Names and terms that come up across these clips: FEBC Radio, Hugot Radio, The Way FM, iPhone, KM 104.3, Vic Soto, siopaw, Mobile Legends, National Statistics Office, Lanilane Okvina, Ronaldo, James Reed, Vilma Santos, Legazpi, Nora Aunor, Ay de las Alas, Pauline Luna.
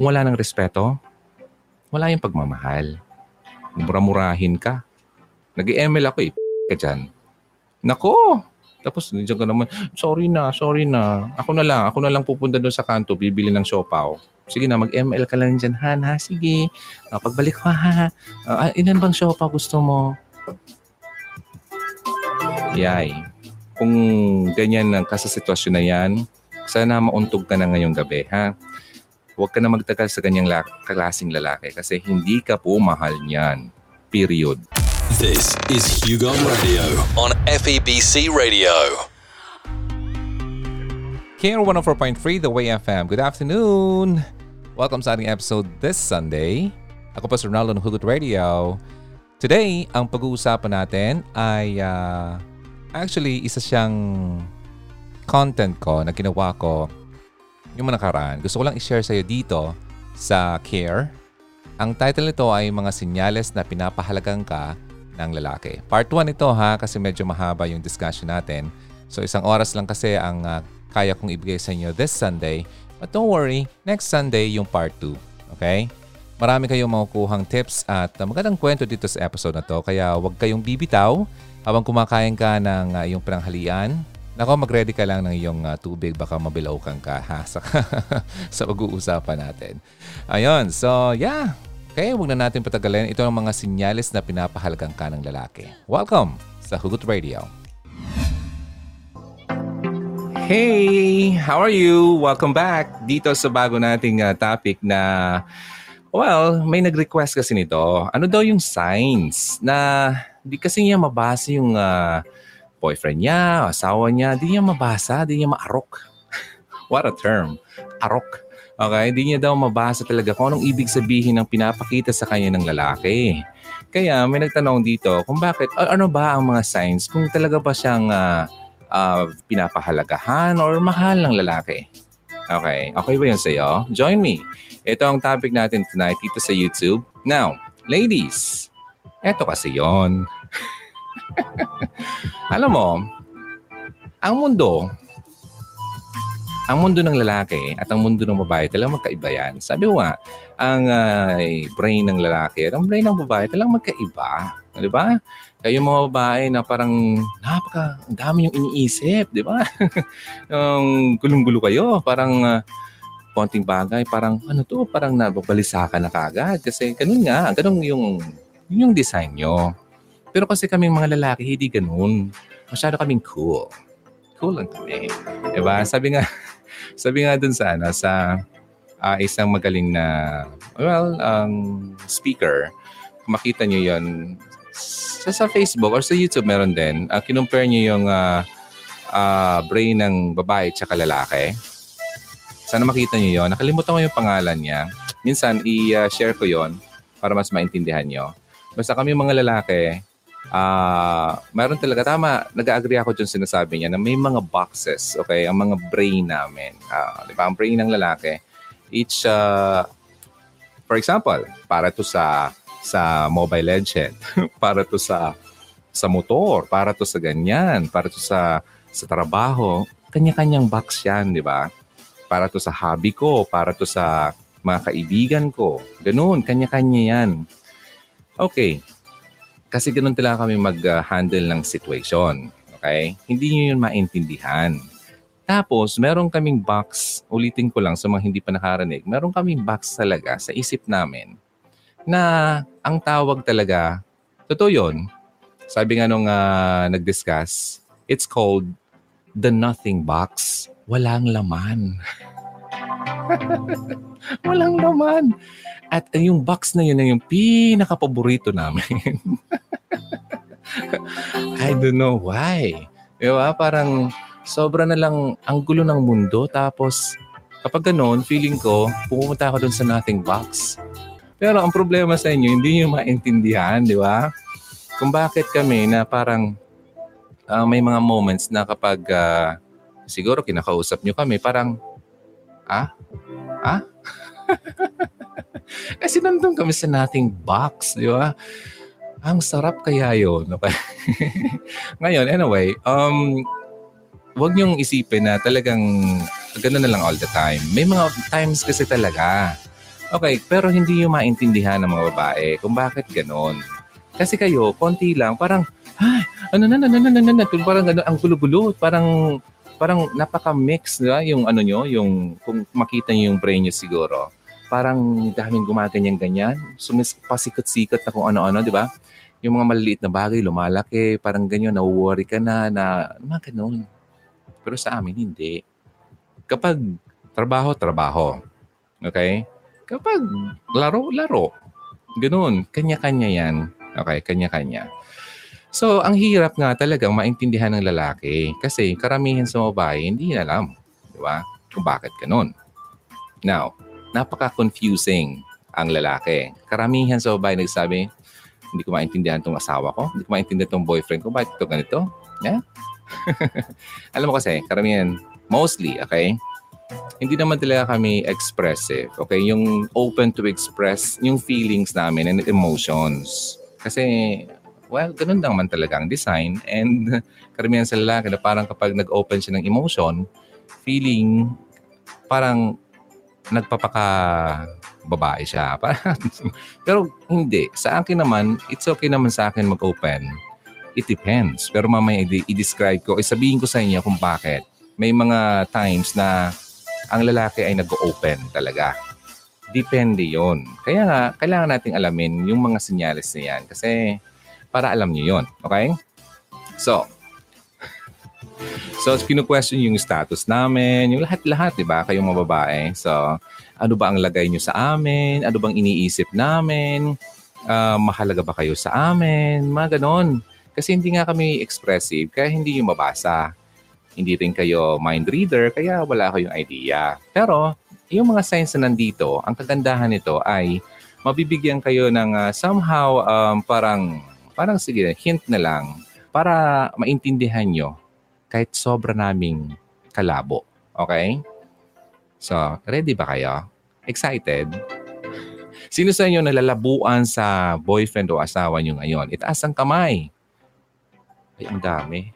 Kung wala ng respeto, wala yung pagmamahal. Mura-murahin ka. Nag-ML ako eh. Ka dyan. Nako! Tapos nandiyan ka naman, sorry na. Ako na lang pupunta doon sa kanto, bibili ng siopaw. Sige na, mag-ML ka lang dyan, Han, ha? Sige. Pagbalik ko, ha? Inan bang siopaw gusto mo? Yay. Kung ganyan ang kasasitwasyon na yan, sana mauntog ka na ngayong gabi, ha? Huwag ka na magtagal sa kanyang klaseng lalaki kasi hindi ka po mahal niyan. Period. This is Hugot Radio on FEBC Radio. KM 104.3 The Way FM. Good afternoon. Welcome sa ating episode this Sunday. Ako pa si Ronaldo ng Hugot Radio. Today, ang pag-uusapan natin ay actually isa siyang content ko na ginawa ko yung nakaraan. Gusto ko lang i-share sa iyo dito sa Care. Ang title nito ay mga senyales na pinapahalagan ka ng lalaki. Part 1 ito ha, kasi medyo mahaba yung discussion natin. So isang oras lang kasi ang kaya kong ibigay sa inyo this Sunday. But don't worry, next Sunday yung part 2. Okay? Marami kayong makukuhang tips at magandang kwento dito sa episode na to. Kaya huwag kayong bibitaw habang kumakain ka ng iyong pananghalian. Nako, mag-ready ka lang ng iyong tubig. Baka mabilaw kang ka ha? Sa pag-uusapan natin. Ayun, so yeah. Okay, huwag na natin patagalin. Ito ang mga senyales na pinapahalagan ka ng lalaki. Welcome sa Hugot Radio. Hey! How are you? Welcome back dito sa bago nating topic na, well, may nag-request kasi nito. Ano daw yung signs na di kasi niya mabasa yung boyfriend niya, asawa niya. Di niya mabasa, di niya maarok. What a term. Arok. Okay, hindi niya daw mabasa talaga kung anong ibig sabihin ng pinapakita sa kanya ng lalaki. Kaya may nagtanong dito kung bakit, ano ba ang mga signs kung talaga ba siyang pinapahalagahan or mahal ng lalaki. Okay, okay ba yun sa'yo? Join me. Ito ang topic natin tonight dito sa YouTube. Now, ladies, eto kasi yon. Alam mo, ang mundo ng lalaki at ang mundo ng babae talagang magkaiba yan. Sabi ko nga, ang brain ng lalaki at ang brain ng babae talagang magkaiba. Di ba? Kayo mga babae na parang ang dami yung iniisip. Di ba? Gulong-gulo kayo. Parang konting bagay. Parang ano to? Parang nababalisa ka na kagad. Kasi ganun nga. Ganun yung design nyo. Pero kasi kaming mga lalaki, hindi ganun. Masyado kaming cool lang kami. Diba? Sabi nga dun sa isang magaling na speaker, makita nyo yun sa Facebook or sa YouTube meron din. Kinumpare nyo yung brain ng babae tsaka lalaki. Sana makita nyo yun. Nakalimutan ko yung pangalan niya. Minsan i-share ko yun para mas maintindihan nyo. Basta kami mga lalaki, mayroon talaga, tama, nag-agree ako dyan sinasabi niya na may mga boxes, okay, ang mga brain namin. Diba? Ang brain ng lalaki, each, for example, para to sa Mobile Legends, para to sa motor, para to sa ganyan, para to sa trabaho, kanya-kanyang box yan, di ba? Para to sa hobby ko, para to sa mga kaibigan ko, ganun, kanya-kanya yan. Okay. Kasi ganun talaga kami mag-handle ng situation. Okay? Hindi nyo yun maintindihan. Tapos, meron kaming box, ulitin ko lang sa mga hindi pa nakarinig, meron kaming box talaga sa isip namin na ang tawag talaga, totoo yun, sabi nga nung nag-discuss, it's called the nothing box. Walang laman. Walang laman. At yung box na yun ay yung pinaka-paborito namin. I don't know why. Diba? Parang sobra na lang ang gulo ng mundo. Tapos kapag ganoon, feeling ko, pumunta ako dun sa nothing box. Pero ang problema sa inyo, hindi nyo maintindihan, di ba? Kung bakit kami na parang may mga moments na kapag siguro kinakausap nyo kami, parang, kasi nandun kami sa nating box, di ba? Ang sarap kaya yun. Ngayon, anyway, huwag niyong isipin na talagang gano'n na lang all the time. May mga times kasi talaga Okay, pero hindi yung maintindihan ng mga babae kung bakit ganon. Kasi kayo, konti lang, parang, ay, ano na, parang gano'n, ang gulo-gulo, parang napaka-mix, diba? Yung ano nyo, yung, kung makita nyo yung brain nyo siguro, parang daming gumaganyan-ganyan, pasikot-sikot na kung ano-ano, di ba? Yung mga maliliit na bagay, lumalaki, parang ganyan, na-worry ka na mga ganun. Pero sa amin, hindi. Kapag trabaho. Okay? Kapag laro. Ganun. Kanya-kanya yan. Okay, kanya-kanya. So, ang hirap nga talagang maintindihan ng lalaki kasi karamihan sa babae, hindi na alam. Diba? Kung bakit ganun. Now, napaka-confusing ang lalaki. Karamihan sa babae nagsabi, hindi ko maintindihan itong asawa ko. Hindi ko maintindihan itong boyfriend ko. Bakit ito ganito? Yeah? Alam mo kasi, karamihan, mostly, okay? Hindi naman talaga kami expressive. Okay? Yung open to express yung feelings namin and emotions. Kasi, well, ganun lang man talaga ang design. And karamihan sa lalaki na parang kapag nag-open siya ng emotion, feeling parang nagpapaka-babae siya. Pero hindi. Sa akin naman, it's okay naman sa akin mag-open. It depends. Pero mamaya i-describe ko, sabihin ko sa inyo kung bakit. May mga times na ang lalaki ay nag-open talaga. Depende yon. Kaya nga, kailangan nating alamin yung mga senyales na yan. Kasi para alam nyo yon. Okay? So, kinu-question yung status namin, yung lahat-lahat, diba? Kayong mga babae. So, ano ba ang lagay nyo sa amin? Ano bang iniisip namin? Mahalaga ba kayo sa amin? Mga ganon. Kasi hindi nga kami expressive, kaya hindi yung mabasa. Hindi rin kayo mind reader, kaya wala kayong idea. Pero, yung mga signs na nandito, ang kagandahan nito ay mabibigyan kayo ng somehow parang sige, hint na lang para maintindihan nyo kahit sobra naming kalabo. Okay? So, ready ba kayo? Excited? Sino sa inyo nalalabuan sa boyfriend o asawa nyo ngayon? Itaas ang kamay. Ay, ang dami.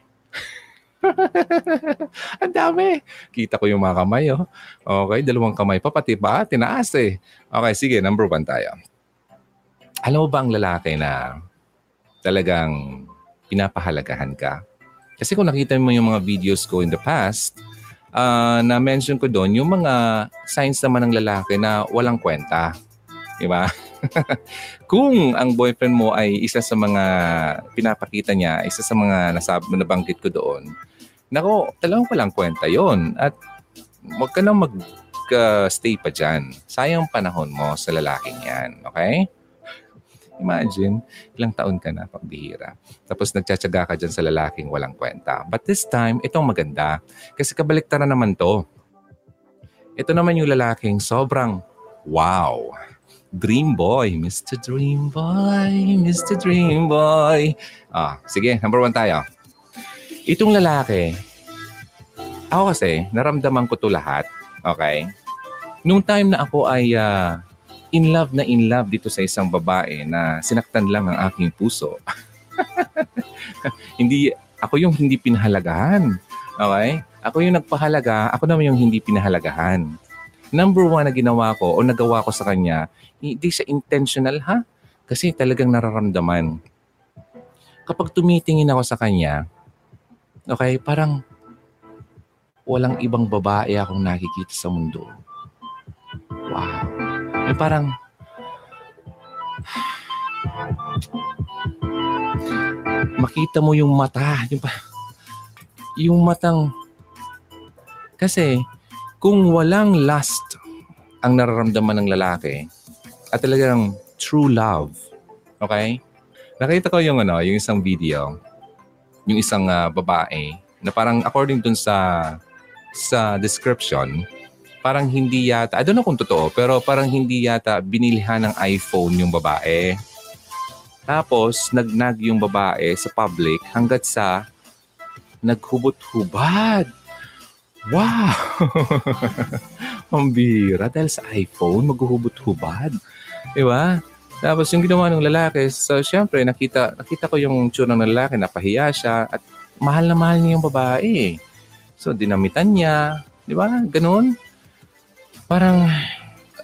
Ang dami. Kita ko yung mga kamay, oh. Okay, dalawang kamay pa, pati pa, tinaas eh. Okay, sige, number 1 tayo. Alam mo ba ang lalaki na talagang pinapahalagahan ka? Kasi kung nakita mo yung mga videos ko in the past, na-mention ko doon yung mga signs naman ng lalaki na walang kwenta. Diba? Kung ang boyfriend mo ay isa sa mga pinapakita niya, isa sa mga nabanggit ko doon, nako, talagang walang kwenta yon. At huwag ka lang mag-stay pa dyan. Sayang panahon mo sa lalaking yan. Okay? Imagine, ilang taon ka na pagbihira. Tapos nagtsatsaga ka dyan sa lalaking walang kwenta. But this time, itong maganda. Kasi kabaliktaran naman to. Ito naman yung lalaking sobrang wow. Dream boy. Mr. Dream boy. Mr. Dream boy. Ah, sige, number 1 tayo. Itong lalaki, ako kasi, naramdaman ko to lahat. Okay? Nung time na ako ay... in love dito sa isang babae na sinaktan lang ang aking puso. Ako yung hindi pinahalagahan. Okay? Ako yung nagpahalaga, ako naman yung hindi pinahalagahan. Number 1 na ginawa ko o nagawa ko sa kanya, hindi siya intentional ha? Kasi talagang nararamdaman. Kapag tumitingin ako sa kanya, okay, parang walang ibang babae akong nakikita sa mundo. Wow. Yung parang, makita mo yung mata. Yung matang, kasi kung walang lust ang nararamdaman ng lalaki at talagang true love, okay? Nakita ko yung, yung isang video, yung isang babae na parang according dun sa description, parang hindi yata, I don't know kung totoo, pero parang hindi yata binilihan ng iPhone yung babae. Tapos, nagnag yung babae sa public hanggat sa naghubot-hubad. Wow! Pambira dahil sa iPhone, maghuhubot-hubad. Diba? Tapos yung ginawa ng lalaki, so syempre, nakita ko yung tsura ng lalaki, napahiya siya, at mahal na mahal niya yung babae. So, dinamitan niya. Diba? Ganun. Parang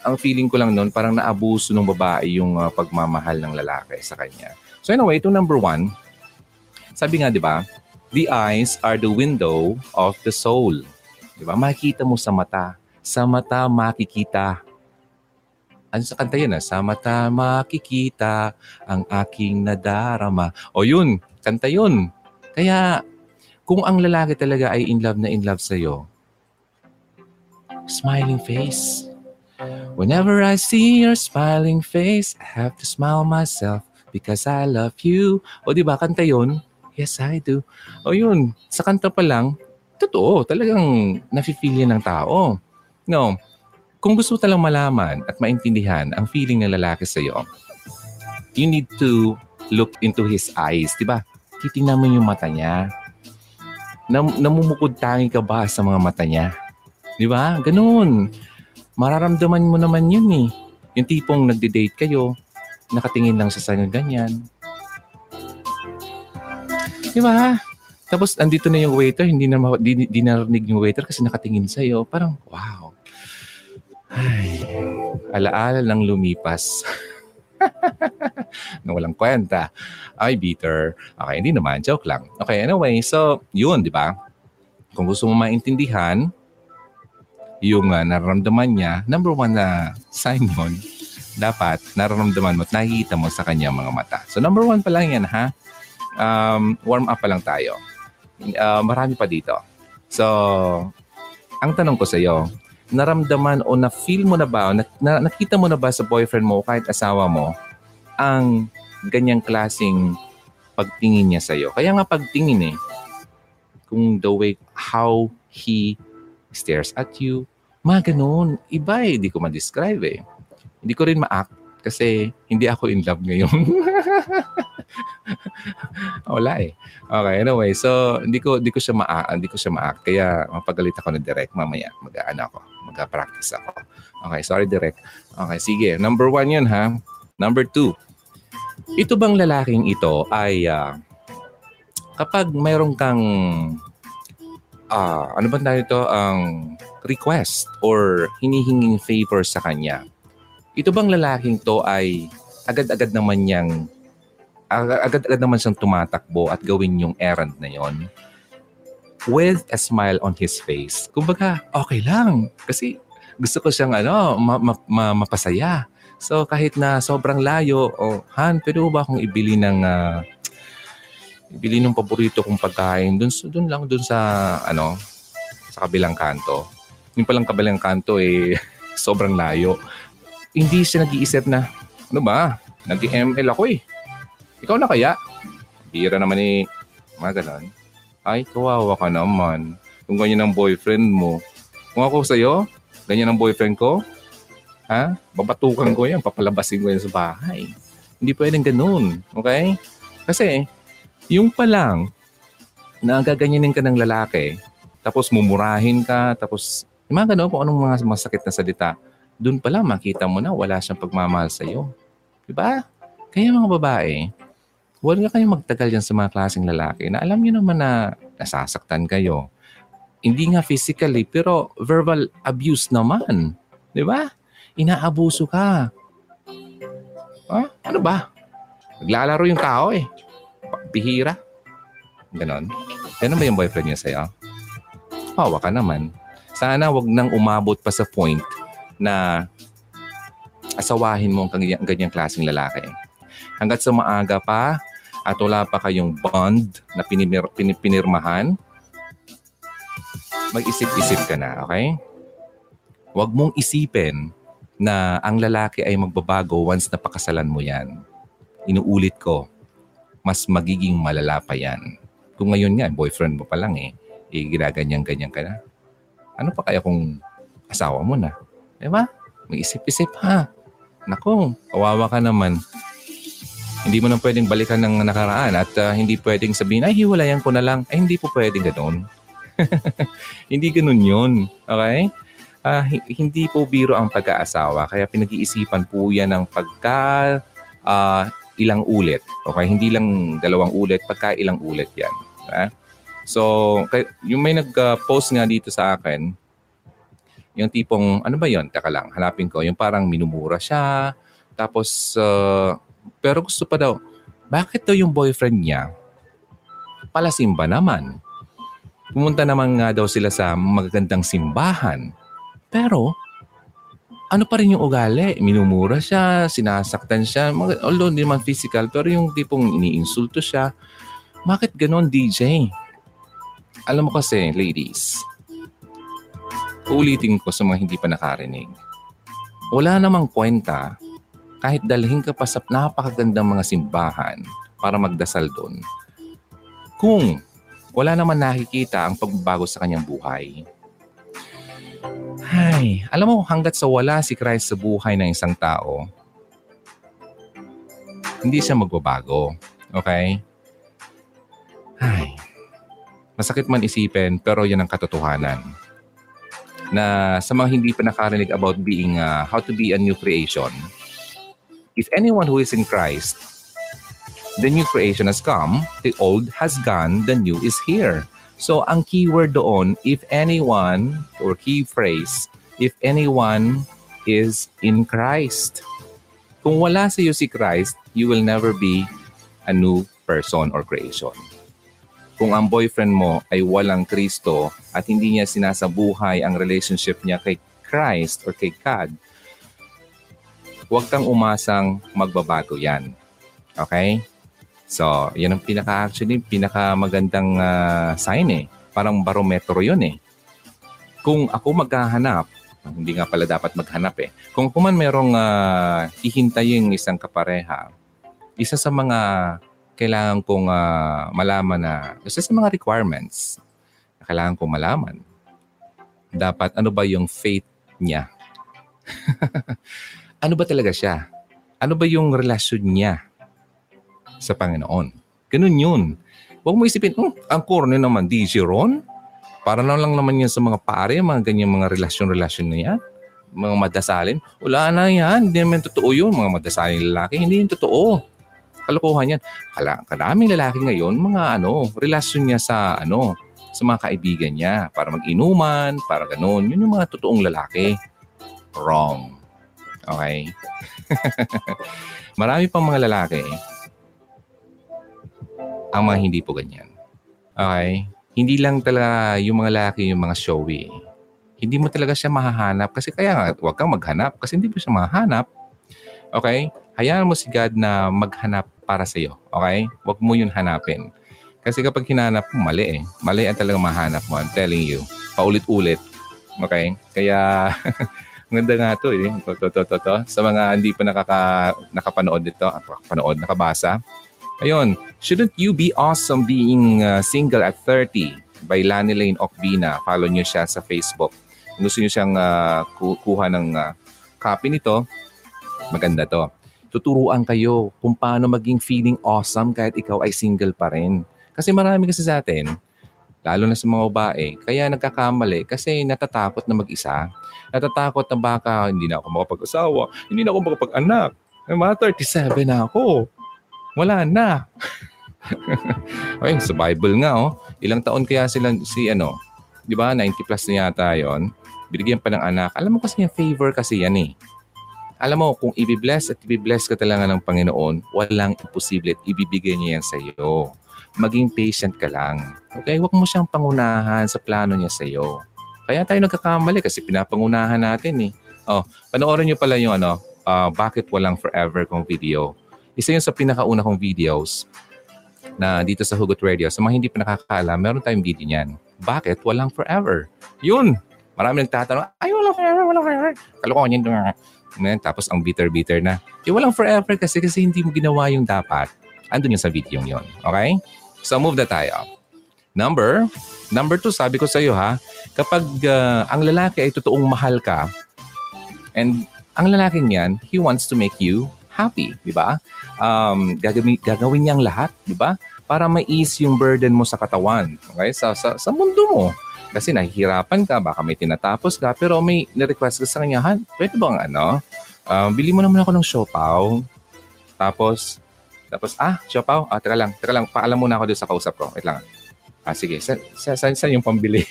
ang feeling ko lang noon, parang naabuso ng babae yung pagmamahal ng lalaki sa kanya. So anyway, itong number one, sabi nga, di ba, the eyes are the window of the soul. Di ba? Makikita mo sa mata makikita. Ano sa kanta yun? Sa mata makikita ang aking nadarama. O yun, kanta yun. Kaya kung ang lalaki talaga ay in love sa'yo, smiling face. Whenever I see your smiling face, I have to smile myself because I love you. O diba, kanta yun? Yes, I do. O yun, sa kanta pa lang, totoo, talagang nafe-feel yan ng tao. No, kung gusto talang malaman at maintindihan ang feeling ng lalaki sa'yo, you need to look into his eyes, diba? Titingnan mo yung mata niya. Namumukod-tangi ka ba sa mga mata niya? Diba? Ganun. Mararamdaman mo naman yun eh. Yung tipong nagde-date kayo, nakatingin lang sa sanya ganyan. Diba? Tapos andito na yung waiter, hindi narinig yung waiter kasi nakatingin sa'yo. Parang, wow. Ay, alaala lang lumipas. Nang walang kwenta. Ay, bitter. Okay, hindi naman. Joke lang. Okay, anyway. So, yun, di ba? Kung gusto mo maintindihan yung nararamdaman niya, number one na sign yun, dapat nararamdaman mo at nakikita mo sa kanya mga mata. So number one pa lang yan, ha? Warm up pa lang tayo. Marami pa dito. So, ang tanong ko sa iyo, naramdaman o na-feel mo na ba, nakita mo na ba sa boyfriend mo o kahit asawa mo ang ganyang klaseng pagtingin niya sa iyo? Kaya nga pagtingin eh, kung the way how he stares at you. Mga ganun. Iba eh. Hindi ko ma-describe eh. Hindi ko rin ma-act kasi hindi ako in love ngayon. Wala eh. Okay, anyway. So, hindi ko siya ma-act. Kaya mapagalit ako na direct. Mamaya, mag-practice ako. Okay, sorry direct. Okay, sige. Number one yun ha. Number two. Ito bang lalaking ito ay kapag mayroon kang ano ba tayo ito? Ang request or hinihinging favor sa kanya. Ito bang lalaking to ay agad-agad naman siyang tumatakbo at gawin yung errand na yon with a smile on his face? Kumbaga, okay lang. Kasi gusto ko siyang mapasaya. So kahit na sobrang layo, oh, Han, pwede ba akong ibili ng paborito kong pagkain doon sa sa kabilang kanto. Yung palang kabilang kanto eh sobrang layo. Hindi siya nag-iisip na ano ba? Nag-ML ako eh. Ikaw na kaya? Bira naman eh. Mga ganun. Ay, kawawa ka naman. Kung ganyan ang boyfriend mo. Kung ako sa'yo, ganyan ang boyfriend ko. Ha? Babatukan ko yan. Papalabasin ko yan sa bahay. Hindi pwedeng ganun. Okay? Kasi yung palang na gaganyanin ka ng lalaki, tapos mumurahin ka, tapos mga gano'n, kung anong mga masakit na salita, doon pala makita mo na wala siyang pagmamahal sa'yo. Diba? Kaya mga babae, huwag na kayong magtagal yan sa mga klaseng lalaki na alam nyo naman na nasasaktan kayo. Hindi nga physically, pero verbal abuse naman. Diba? Inaabuso ka. Ha? Ano ba? Naglalaro yung tao eh. Bihira. Ganon. Ganon ba yung boyfriend niya sa'yo? Pawa ka naman. Sana wag nang umabot pa sa point na asawahin mo ang ganyang klaseng lalaki. Hanggat sa maaga pa at wala pa kayong bond na pinirmahan, mag-isip-isip ka na, okay? Wag mong isipin na ang lalaki ay magbabago once na pakasalan mo yan. Inuulit ko. Mas magiging malala pa yan. Kung ngayon nga, boyfriend mo pa lang eh ginaganyan-ganyan ka na. Ano pa kaya kung asawa mo na? Diba? Mag-isip-isip ha. Naku, kawawa ka naman. Hindi mo na pwedeng balikan ng nakaraan at hindi pwedeng sabihin, ay hiwalayan ko na lang. Ay hindi po pwedeng ganun. Hindi ganun yun. Okay? Hindi po biro ang pag-aasawa. Kaya pinag-iisipan po yan ng pagka... ilang ulit. Okay? Hindi lang dalawang ulit, pagka ilang ulit yan. Okay? So, yung may nag-post nga dito sa akin, Yung tipong, ano ba yun? Teka lang, hanapin ko. Yung parang minumura siya. Tapos, pero gusto pa daw, bakit daw yung boyfriend niya palasimba naman? Pumunta naman nga daw sila sa magagandang simbahan. Pero, ano pa rin yung ugali? Minumura siya, sinasaktan siya. Although, hindi naman physical, pero yung tipong iniinsulto siya. Bakit ganon, DJ? Alam mo kasi, ladies, uulitin ko sa mga hindi pa nakarinig. Wala namang kwenta kahit dalhin ka pa sa napakagandang mga simbahan para magdasal doon. Kung wala naman nakikita ang pagbabago sa kanyang buhay. Ay, alam mo, hanggat sa wala si Christ sa buhay ng isang tao, hindi siya magbabago. Okay? Ay, masakit man isipin pero yan ang katotohanan. Na sa mga hindi pa nakarinig about being how to be a new creation. If anyone who is in Christ, the new creation has come, the old has gone, the new is here. So ang keyword doon, if anyone, or key phrase, if anyone is in Christ. Kung wala sa iyo si Christ, you will never be a new person or creation. Kung ang boyfriend mo ay walang Kristo at hindi niya sinasabuhay ang relationship niya kay Christ or kay God, huwag kang umasang magbabago yan. Okay? So, yan ang pinakamagandang sign eh. Parang barometro yun eh. Kung ako maghahanap, hindi nga pala dapat maghanap eh. Kung kuman merong hihintayin isang kapareha, isa sa mga kailangan kong malaman na, kasi sa mga requirements na kailangan kong malaman, dapat ano ba yung faith niya? Ano ba talaga siya? Ano ba yung relasyon niya sa Panginoon? Ganun yun. Huwag mo isipin, ang corny naman, DJ Ron? Para na lang naman yan sa mga pare, mga ganyan mga relasyon-relasyon na yan. Mga madasalin. Wala na yan. Hindi naman totoo yun. Mga madasalin lalaki. Hindi yun totoo. Kalokohan yan. Karaming lalaki ngayon, mga relasyon niya sa mga kaibigan niya. Para mag-inuman, para ganun. Yun yung mga totoong lalaki. Wrong. Okay? Marami pang mga lalaki ang mga hindi po ganyan. Okay? Hindi lang talaga yung mga lalaki yung mga showy. Hindi mo talaga siya mahahanap kasi kaya nga huwag kang maghanap kasi hindi mo siya mahahanap. Okay? Hayaan mo si God na maghanap para sa iyo. Okay? Huwag mo yun hanapin. Kasi kapag hinanap mo, mali eh. Mali ang talagang mahanap mo. I'm telling you. Paulit-ulit. Okay? Kaya, ganda nga ito eh. To. Sa mga hindi pa nakapanood dito, nakabasa. Ayun. Shouldn't you be awesome being single at 30? By Lanilane Okvina. Follow nyo siya sa Facebook. Gusto nyo siyang kuha ng copy nito. Maganda to. Tuturuan kayo kung paano maging feeling awesome kahit ikaw ay single pa rin. Kasi marami kasi sa atin, lalo na sa mga babae, kaya nagkakamali kasi natatakot na mag-isa. Natatakot na baka hindi na ako makapag-asawa, hindi na ako makapag-anak. May mga 37 na ako. Wala na. Okay, sa Bible nga ilang taon kaya silang di ba 90 plus na yata yon. Binigyan pa ng anak. Alam mo kasi yung favor kasi yan eh. Alam mo, kung ibibless at ibibless ka talaga ng Panginoon, walang imposible at ibibigay niya yan sa iyo. Maging patient ka lang. Okay? Huwag mo siyang pangunahan sa plano niya sa iyo. Kaya tayo nagkakamali kasi pinapangunahan natin eh. Panoorin niyo pala yung Bakit Walang Forever kong video. Isa yun sa pinakauna kong videos na dito sa Hugot Radio. Sa mga hindi pa nakakaalam, meron tayong video niyan. Bakit Walang Forever? Yun! Marami nagtatanong, ay walang forever, walang forever. Kalokohan yun. Tapos ang bitter-bitter na. Walang forever kasi hindi mo ginawa yung dapat. Andun yung sa video yun. Okay? So move na tayo. Number two, sabi ko sa iyo ha. Kapag ang lalaki ay totoong mahal ka, and ang lalaking yan, he wants to make you happy. Diba? Gagawin niyang lahat. Diba? Para ma-ease yung burden mo sa katawan. Okay? Sa mundo mo. Kasi nahihirapan ka, baka may tinatapos ka, pero may na-request ka sa kanya, Han, pwede bang bili mo naman ako ng siopaw. Tapos, siopaw? Teka lang, paalam muna ako doon sa kausap ko. Wait lang. Sige, saan yung pambili?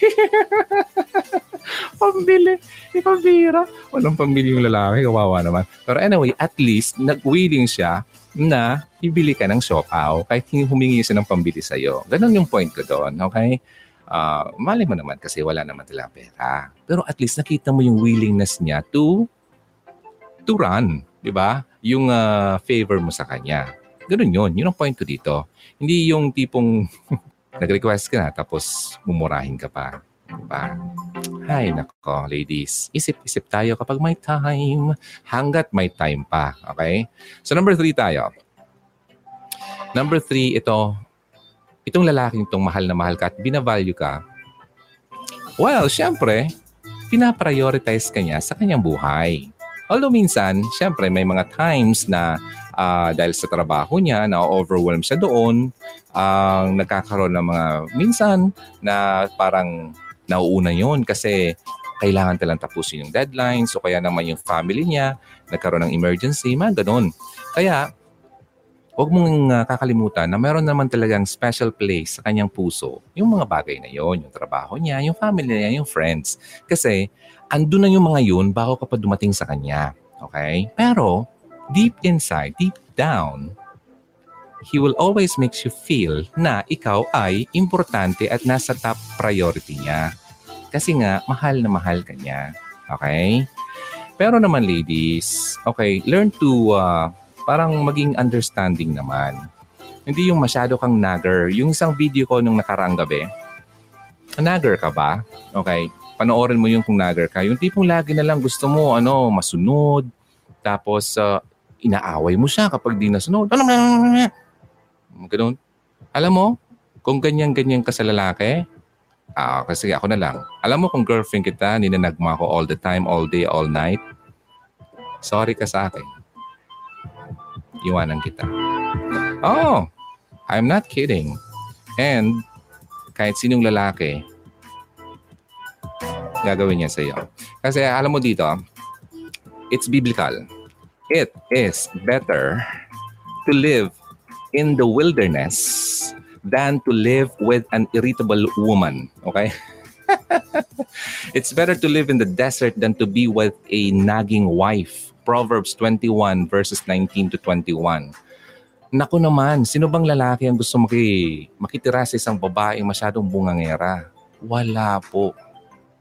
Pambili. Ipabira. Walang pambili yung lalaki. Kawawa naman. Pero anyway, at least, nag-willing siya na ibili ka ng siopaw kahit humingi siya ng pambili sa'yo. Ganon yung point ko doon. Okay? Mali mo naman kasi wala naman tila pera. Pero at least, nakita mo yung willingness niya to run. Diba? Yung favor mo sa kanya. Ganun yun. Yun ang point ko dito. Hindi yung tipong... nag-request ka na tapos mumurahin ka pa. Diba? Ay, nako, ladies. Isip-isip tayo kapag may time. Hanggat may time pa. Okay? So, number 3 tayo. Number 3, ito. Itong lalaking itong mahal na mahal ka at binavalue ka. Well, syempre, pinaprioritize ka niya sa kanyang buhay. Although minsan, syempre, may mga times na dahil sa trabaho niya, na-overwhelm siya doon, nagkakaroon ng mga minsan na parang nauuna yun kasi kailangan talang tapusin yung deadline, so kaya naman yung family niya, nagkaroon ng emergency, mga ganun. Kaya, huwag mong kakalimutan na meron naman talagang special place sa kanyang puso, yung mga bagay na yon, yung trabaho niya, yung family niya, yung friends. Kasi, andun na yung mga yun bago ka pa dumating sa kanya. Okay? Pero, deep inside, deep down, he will always make you feel na ikaw ay importante at nasa top priority niya. Kasi nga, mahal na mahal ka niya. Okay? Pero naman, ladies, okay, learn to parang maging understanding naman. Hindi yung masyado kang nagger. Yung isang video ko nung nakaraang gabi, nagger ka ba? Okay. Panoorin mo yung kung nagger ka. Yung tipong lagi na lang gusto mo, masunod. Tapos, inaaway mo siya kapag di nasunod. Ganun. Alam mo, kung ganyan-ganyan ka sa lalaki, kasi ako na lang. Alam mo kung girlfriend kita, ninanagma ko all the time, all day, all night. Sorry ka sa akin. Iwanan kita. Oh, I'm not kidding. And, kahit sinong lalaki, gagawin niya sa iyo. Kasi alam mo dito, it's biblical. It is better to live in the wilderness than to live with an irritable woman. Okay? It's better to live in the desert than to be with a nagging wife. Proverbs 21 verses 19 to 21. Naku naman, sino bang lalaki ang gusto makitira sa isang babaeng masyadong bungangera? Wala po.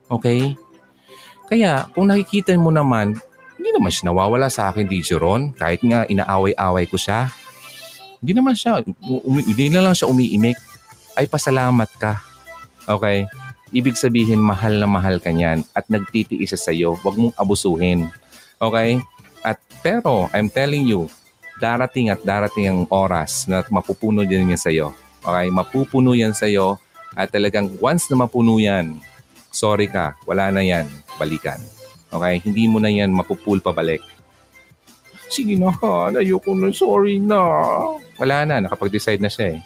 Okay? Kaya, kung nakikita mo naman, hindi naman siya nawawala sa akin, DJ Ron. Kahit nga inaaway-away ko siya, hindi naman siya, hindi na lang siya umiimik. Ay, pasalamat ka. Okay? Ibig sabihin, mahal na mahal ka niyan at nagtitiis siya sa'yo. Huwag mong abusuhin. Okay? Pero, I'm telling you, darating at darating ang oras na mapupuno din yan sa'yo. Okay? Mapupuno yan sa'yo at talagang once na mapuno yan, sorry ka, wala na yan, balikan. Okay? Hindi mo na yan mapupull pabalik. Sige na ha, ayoko na, sorry na. Wala na, nakapag-decide na siya eh.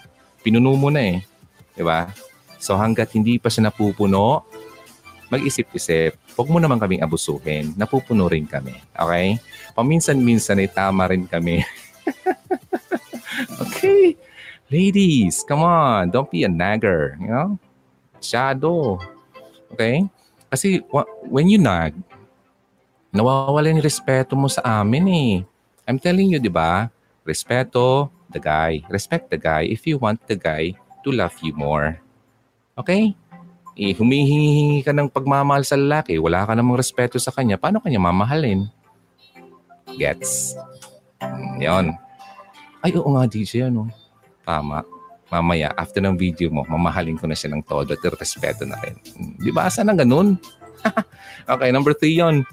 Pinuno mo na eh. Diba? So hanggat hindi pa siya napupuno, mag-isip-isip, huwag mo naman kaming abusuhin, napupuno rin kami. Okay? Paminsan-minsan ay tama rin kami. Okay? Ladies, come on, don't be a nagger. You know? Shadow. Okay? Kasi when you nag, nawawala yung respeto mo sa amin eh. I'm telling you, di ba? Respeto the guy. Respect the guy if you want the guy to love you more. Okay? Eh, humihingi ka ng pagmamahal sa lalaki. Wala ka namang respeto sa kanya. Paano kanya mamahalin? Gets? Yon. Ay, oo nga, DJ. Ano? Tama. Mamaya, after ng video mo, mamahalin ko na siya ng todo at respeto na rin. Di ba? Saan ang ganun? Okay, number 3 yun.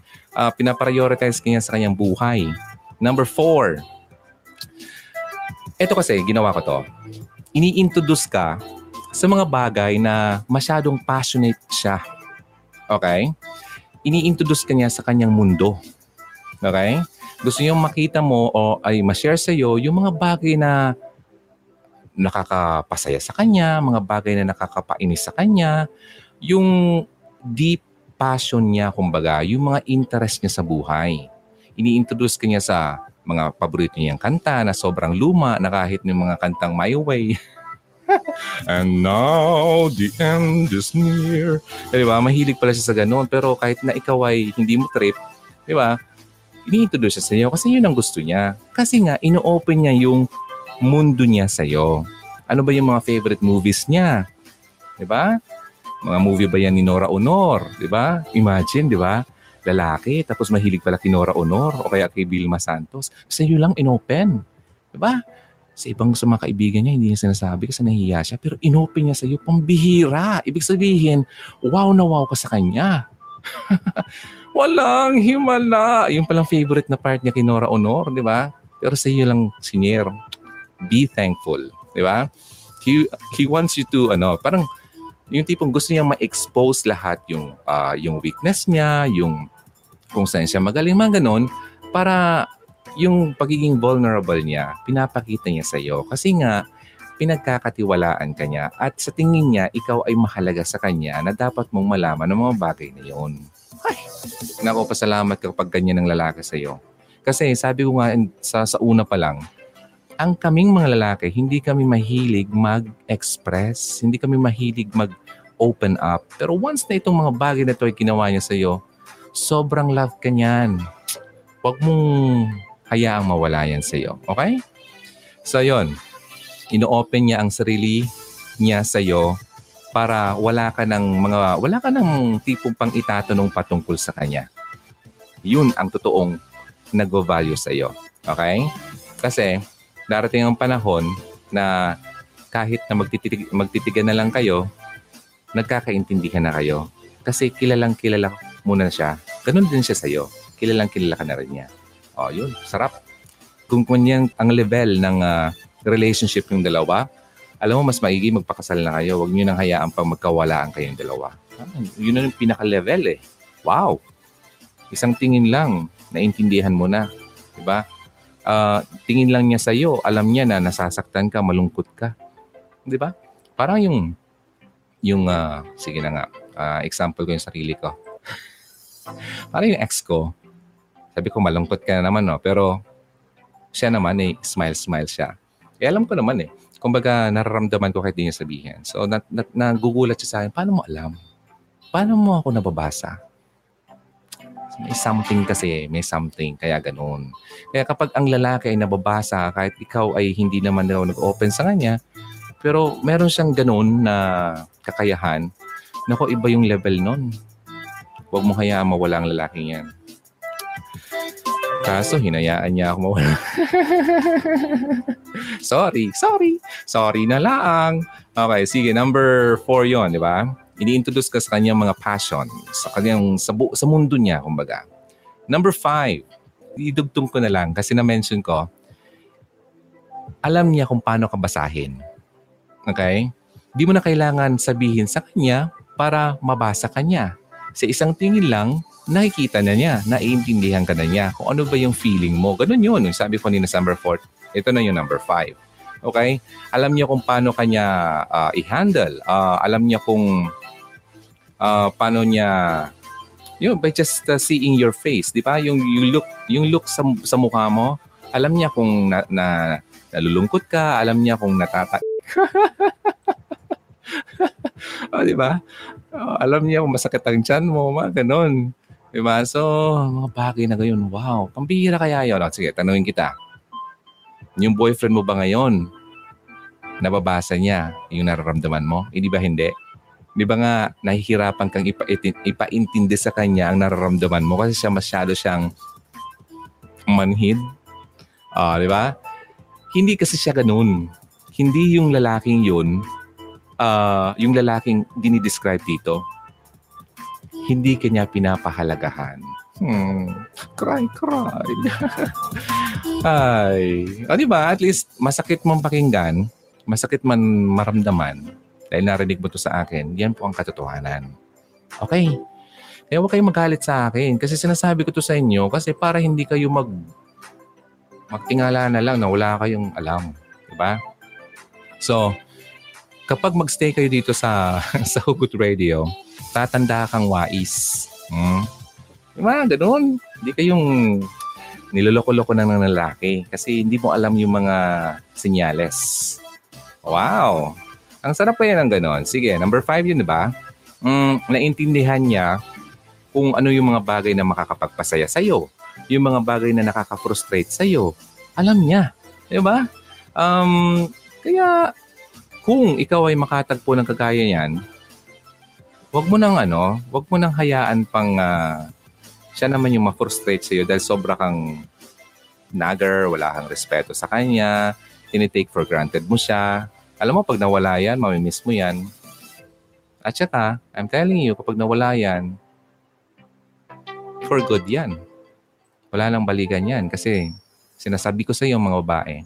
Pinaprioritize niya sa kanyang buhay. Number 4. Ito kasi, ginawa ko to. Ini-introduce ka sa mga bagay na masyadong passionate siya. Okay? Ini-introduce ka niya sa kanyang mundo. Okay? Gusto niyong makita mo o ay ma-share sa'yo yung mga bagay na nakakapasaya sa kanya, mga bagay na nakakapainis sa kanya, yung deep passion niya, kumbaga, yung mga interest niya sa buhay. Ini-introduce ka niya sa mga paborito niyang kanta na sobrang luma na kahit yung mga kantang My Way. And now the end is near. Eh, diba? Mahilig pala siya sa ganun. Pero kahit na ikaw ay hindi mo trip, diba? Ini-introduce siya sa iyo kasi yun ang gusto niya. Kasi nga, ino-open niya yung mundo niya sa iyo. Ano ba yung mga favorite movies niya? Diba? Mga movie ba yan ni Nora Aunor? Diba? Imagine, diba? Lalaki, tapos mahilig pala kay Nora Aunor o kaya kay Vilma Santos. Kasi yun lang inopen. Diba? Sa ibang sa mga kaibigan niya, hindi niya sinasabi kasi nahihiya siya. Pero inopen niya sa iyo, pambihira. Ibig sabihin, wow na wow ka sa kanya. Walang himala. Yung palang favorite na part niya kay Nora Aunor, di ba? Pero sa iyo lang, senior, be thankful. Di ba? He wants you to, parang yung tipong gusto niya ma-expose lahat yung weakness niya, yung kung saan siya magaling, mga ganun, para yung pagiging vulnerable niya, pinapakita niya sa iyo. Kasi nga, pinagkakatiwalaan ka niya at sa tingin niya, ikaw ay mahalaga sa kanya na dapat mong malaman ng mga bagay na yun. Ay, naku, pasalamat kapag ganyan ng lalaki sa iyo. Kasi sabi ko nga sa una pa lang, ang kaming mga lalaki, hindi kami mahilig mag-express, hindi kami mahilig mag-open up. Pero once na itong mga bagay na ito ay ginawa niya sa iyo, sobrang love ka niyan. Huwag mong hayaang mawala yan sa iyo. Okay? So yun, ino-open niya ang sarili niya sa iyo para wala ka ng tipong pang itatanong patungkol sa kanya. Yun ang totoong nag-value sa iyo. Okay? Kasi darating ang panahon na kahit na magtitigan na lang kayo, nagkakaintindihan na kayo. Kasi kilalang-kilala muna siya. Ganun din siya sa iyo. Kilalang-kilala ka na rin niya. O, yun. Sarap. Kung kanyang ang level ng relationship ng dalawa, alam mo, mas maigi magpakasal na kayo. Huwag nyo nang hayaan pang magkawalaan kayong dalawa. Yun na yung pinaka-level eh. Wow! Isang tingin lang, naintindihan mo na. Diba? Tingin lang niya sa'yo, alam niya na nasasaktan ka, malungkot ka. Diba? Parang yung sige na nga, example ko yung sarili ko. Parang yung ex ko, sabi ko malungkot ka na naman, no? Pero siya naman eh, smile-smile siya. Eh alam ko naman eh. Kumbaga, nararamdaman ko kahit di niya sabihin. So, nagugulat siya sa akin, paano mo alam? Paano mo ako nababasa? May something kasi, may something, kaya ganun. Kaya kapag ang lalaki ay nababasa, kahit ikaw ay hindi naman daw nag-open sa kanya, pero meron siyang ganun na kakayahan, naku, iba yung level nun. Huwag mo hayaan mawala ang lalaking yan. Kaso, hinayaan niya ako mawala. Sorry na lang. Okay, sige. Number 4 yon, di ba? Ini-introduce ka sa kanyang mga passion. Sa kanyang sa mundo niya, kumbaga. Number 5. Idugtong ko na lang kasi na-mention ko. Alam niya kung paano ka basahin. Okay? Di mo na kailangan sabihin sa kanya para mabasa ka niya. Sa isang tingin lang, nakikita na niya, naiintindihan ka na niya kung ano ba yung feeling mo. Ganun yun. Sabi ko nina sa number 4, ito na yung number 5. Okay? Alam niya kung paano kanya i-handle. Alam niya kung paano niya, by just seeing your face, di ba? Yung look sa mukha mo, alam niya kung nalulungkot ka, alam niya kung di ba? Alam niya kung masakit ang tiyan mo, mga ganun. Diba? So, mga bagay na gayon. Wow, pambihira kaya yun. Sige, tanungin kita. Yung boyfriend mo ba ngayon, nababasa niya yung nararamdaman mo? Hindi ba hindi? Di ba nga, nahihirapan kang ipaintindi sa kanya ang nararamdaman mo kasi siya masyado siyang manhid. Di ba? Hindi kasi siya ganun. Hindi yung lalaking yun, yung lalaking dinidescribe dito. Hindi kanya pinapahalagahan. Cry. Ay. O diba, at least masakit man pakinggan, masakit man maramdaman, dahil narinig mo to sa akin, yan po ang katotohanan. Okay? Kaya huwag kayong magalit sa akin kasi sinasabi ko to sa inyo kasi para hindi kayo magtingala na lang na wala kayong alam. Diba? So, kapag magstay kayo dito sa Hugot Radio, tatanda kang wais. Diba? Ganun. Hindi kayong niloloko-loko ng lalaki kasi hindi mo alam yung mga senyales. Wow! Ang sarap pa yan ng ganon. Sige, number 5 yun, diba? Naintindihan niya kung ano yung mga bagay na makakapagpasaya sa'yo. Yung mga bagay na nakaka-frustrate sa'yo. Alam niya. Diba? Kaya, kung ikaw ay makatagpo ng kagaya niyan, wag mo nang hayaan pang siya naman yung ma-frustrate sa'yo dahil sobra kang nagger, wala kang respeto sa kanya, tinitake for granted mo siya. Alam mo, pag nawala yan, mamimiss mo yan. At saka, I'm telling you, kapag nawala yan, for good yan. Wala nang balikan yan kasi sinasabi ko sa iyo mga babae,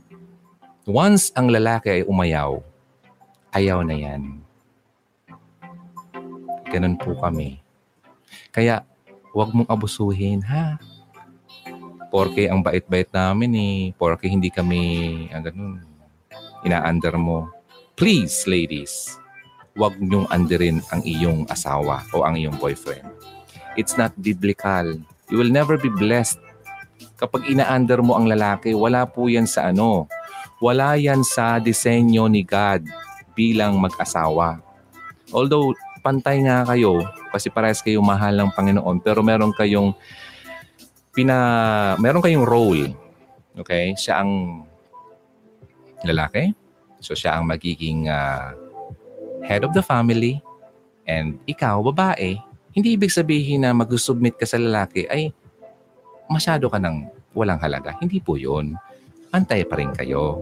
once ang lalaki ay umayaw, ayaw na yan. Ganun po kami. Kaya, huwag mong abusuhin, ha? Porke ang bait-bait namin eh. Porke hindi kami, ganun, ina-under mo. Please, ladies, huwag niyong underin ang iyong asawa o ang iyong boyfriend. It's not biblical. You will never be blessed. Kapag ina-under mo ang lalaki, wala po yan sa ano. Wala yan sa disenyo ni God bilang mag-asawa. Although, pantay nga kayo kasi parehas kayo mahal ng Panginoon pero meron kayong role. Okay? Siya ang lalaki. So, siya ang magiging head of the family and ikaw, babae. Hindi ibig sabihin na mag-submit ka sa lalaki ay masyado ka ng walang halaga. Hindi po yun. Antay pa rin kayo.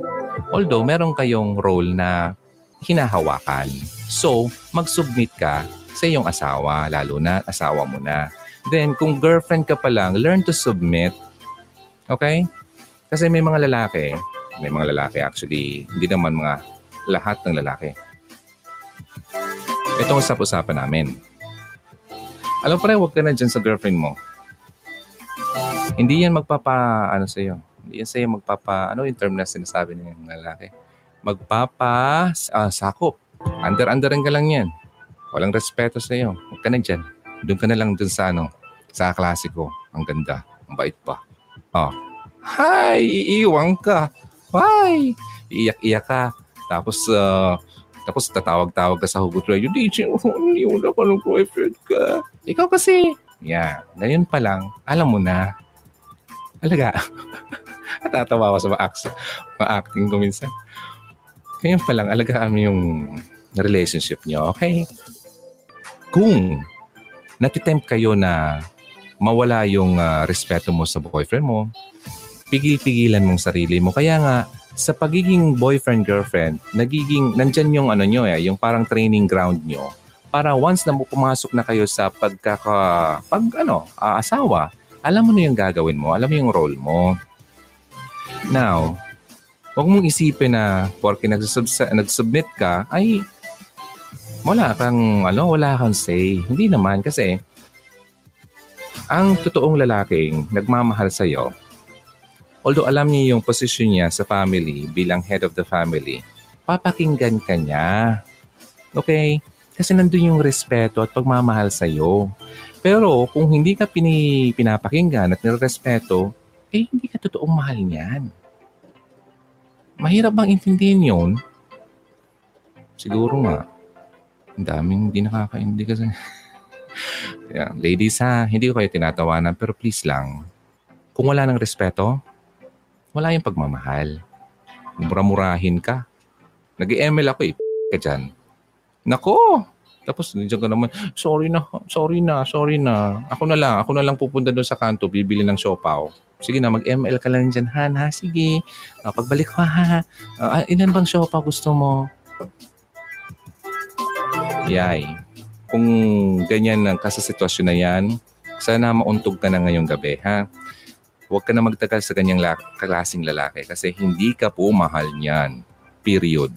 Although, meron kayong role na hinahawakan. So, mag-submit ka sa iyong asawa, lalo na asawa mo na. Then, kung girlfriend ka pa lang, learn to submit. Okay? Kasi may mga lalaki actually, hindi naman mga lahat ng lalaki. Ito ang usap-usapan namin. Alam pare, huwag ka na dyan sa girlfriend mo. Hindi yan magpapa sa iyo. Hindi yan sa'yo magpapa, yung term na sinasabi ng lalaki? Magpapasakop. Under-underan ka lang yan. Walang respeto sa iyo. Huwag ka na dyan. Doon ka na lang dun sa sa klasiko. Ang ganda. Ang bait pa. Oh. Hi! Iiwang ka. Hi! Iiyak-iyak ka. Tapos tatawag-tawag ka sa Hugot Radio. DJ, wala pa ng boyfriend ka. Ikaw kasi. Yeah. Ngayon pa lang, alam mo na. Alaga. Natatawa ko sa ma-acting ko minsan. Ngayon pa lang, alagaan mo yung relationship nyo, okay? Kung natitempt kayo na mawala yung respeto mo sa boyfriend mo, pigil-pigilan mong sarili mo. Kaya nga, sa pagiging boyfriend-girlfriend, nandyan yung yung parang training ground nyo. Para once na pumasok na kayo sa asawa, alam mo na yung gagawin mo, alam mo yung role mo. Now, huwag mong isipin na porke nag-submit ka, ay wala kang say. Hindi naman kasi ang totoong lalaking nagmamahal sa'yo, although alam niya yung position niya sa family bilang head of the family, papakinggan ka niya. Okay? Kasi nandun yung respeto at pagmamahal sa'yo. Pero kung hindi ka pinapakinggan at nirespeto, hindi ka totoong mahal niyan. Mahirap bang intindihin yun? Siguro nga. Ang daming hindi nakakaintindi kasi. Yeah, ladies ha, hindi ko kayo tinatawanan pero please lang. Kung wala ng respeto, wala yung pagmamahal. Mura-murahin ka. Nag-ML ako ka dyan. Nako! Tapos nandiyan ka naman, sorry na. Ako na lang pupunta doon sa kanto, bibili ng siopaw. Sige na, mag-ML ka lang dyan, Han, ha? Sige. Pagbalik ko, ha? Ilan bang siopaw gusto mo? Yay. Kung ganyan lang ka sa sitwasyon na yan, sana mauntog ka na ngayong gabi, ha? Huwag ka na magtagal sa ganyang klaseng lalaki kasi hindi ka po mahal niyan. Period.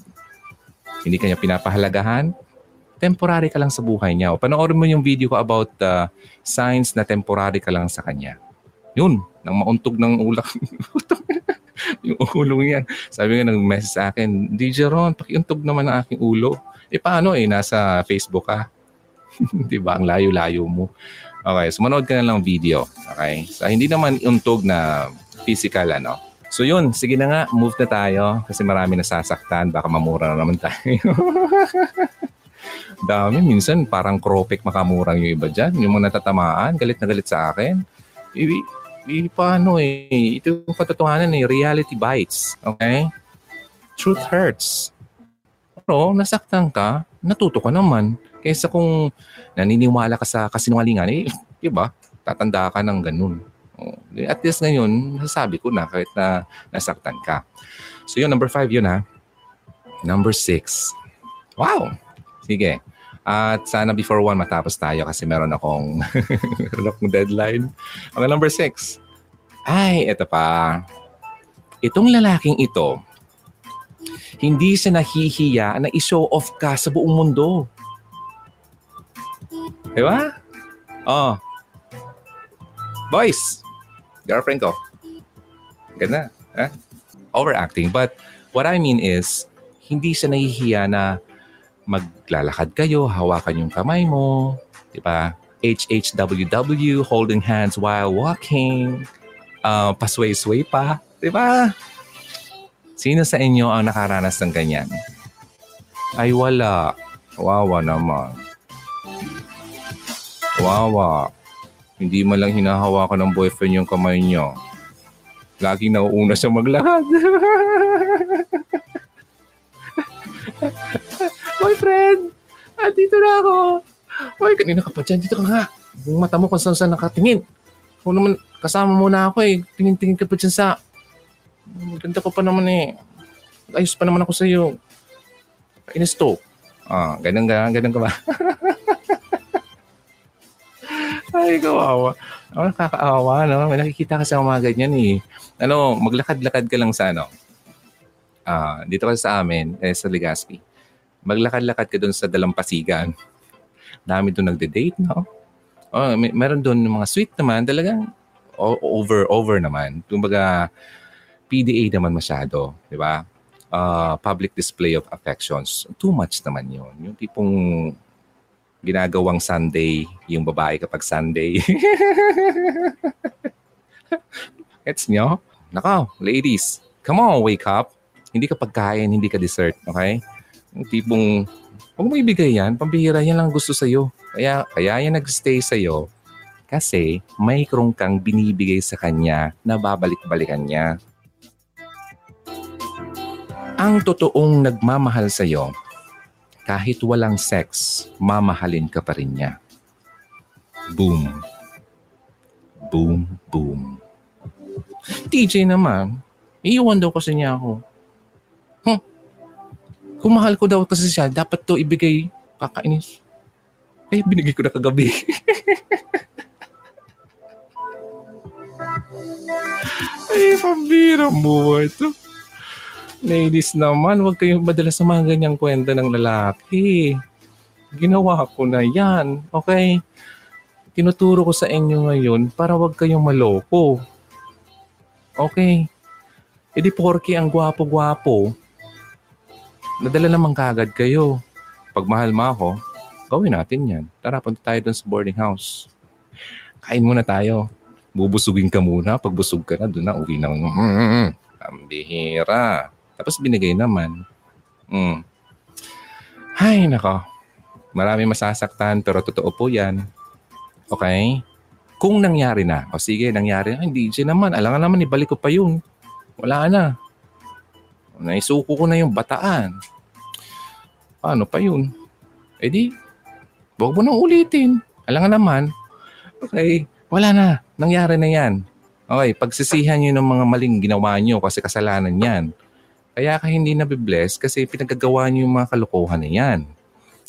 Hindi ka niya pinapahalagahan. Temporary ka lang sa buhay niya. O, panoorin mo yung video ko about signs na temporary ka lang sa kanya. Yun, nang mauntog ng ulak. Yung ulo niyan. Sabi nga nag-message sa akin, DJ Ron, pakiuntog naman ang aking ulo. Paano nasa Facebook ka? Diba, ang layo-layo mo. Okay, so manood ka na lang video. Okay? So, hindi naman untog na physical, So yun, sige na nga, move na tayo kasi marami nasasaktan, baka mamura na naman tayo. Dami, minsan parang kropek makamurang yung iba dyan. Yung mga natatamaan, galit na galit sa akin. Paano eh? Ito yung katotohanan eh, reality bites. Okay? Truth hurts. Pero nasaktan ka, natuto ka naman. Kaysa kung naniniwala ka sa kasinungalingan, eh, diba? Tatanda ka ng ganun. At least ngayon, nasabi ko na kahit na nasaktan ka. So yun, number 5 yun ha. Number 6. Wow! Sige. At sana before 1 matapos tayo kasi meron akong deadline. Okay, number 6. Ay, eto pa. Itong lalaking ito, hindi siya nahihiya na i-show off ka sa buong mundo. Diba? Oh. Boys! Girlfriend ko. Ganda. Eh? Overacting. But what I mean is, hindi siya nahihiya na maglalakad kayo, hawakan yung kamay mo. Diba? HHWW, holding hands while walking. Pasway-sway pa. Diba? Sino sa inyo ang nakaranas ng ganyan? Ay, wala. Wawa naman. Wawa. Hindi man lang hinahawakan ng boyfriend yung kamay niyo. Laging nauuna siya maglakad. Boyfriend! Andito na ako! Hoy, kanina ka pa dyan. Dito ka nga. Yung mata mo kung saan nakatingin. Kung naman, kasama mo na ako eh. Tingin-tingin ka pa dyan sa... Ganda ko pa naman eh. Ayos pa naman ako sa'yo. Inesto. Ah, ganun ka ba? Ay, kawawa. Oh, nakakaawa, no? May nakikita ka sa mga ganyan, eh. Ano, maglakad-lakad ka lang sa, ano? Dito ka sa amin, eh, sa Legazpi. Maglakad-lakad ka doon sa Dalampasigan. Dami doon nagde-date, no? Oh, meron doon mga sweet naman, talagang over naman. Kumbaga, PDA naman masyado, di ba? Public display of affections. Too much naman yun. Yung tipong... ginagawang Sunday, yung babae kapag Sunday. Gets nyo? Nako, ladies, come on, wake up. Hindi ka pagkain, hindi ka dessert, okay? Yung tipong, huwag mo ibigay yan, pambihira yan lang gusto sa'yo. Kaya yan nag-stay sa'yo kasi may krong kang binibigay sa kanya na babalik-balikan niya. Ang totoong nagmamahal sa'yo, kahit walang sex, mamahalin ka pa rin niya. Boom. Boom, boom. TJ naman, iiwan daw kasi niya ako. Kung mahal ko daw kasi siya, dapat to ibigay. Kakainis. Eh, binigay ko na kagabi. Ay, pambira mo ito. Ladies naman, huwag kayong madalas sa mga ganyang kwenta ng lalaki. Ginawa ko na yan. Okay? Tinuturo ko sa inyo ngayon para huwag kayong maloko. Okay? E di porke ang gwapo-gwapo, nadala naman kagad kayo. Pag mahal mo ako, gawin natin yan. Tara, punta tayo dun sa boarding house. Kain muna tayo. Bubusugin ka muna. Pag busog ka na, dun na, uwi na. Ang bihira. Tapos binigay naman. Ay, nako. Marami masasaktan pero totoo po yan. Okay? Kung nangyari na. O sige, nangyari na. Hindi siya naman. Alangan naman, ibalik ko pa yun. Wala na. Naisuko ko na yung bataan. Paano pa yun? E di, huwag mo nang ulitin. Alangan naman. Okay, wala na. Nangyari na yan. Okay, pagsisihan nyo ng mga maling ginawa nyo kasi kasalanan yan. Kaya ka hindi nabibless kasi pinagagawa niyo yung mga kalokohan na yan.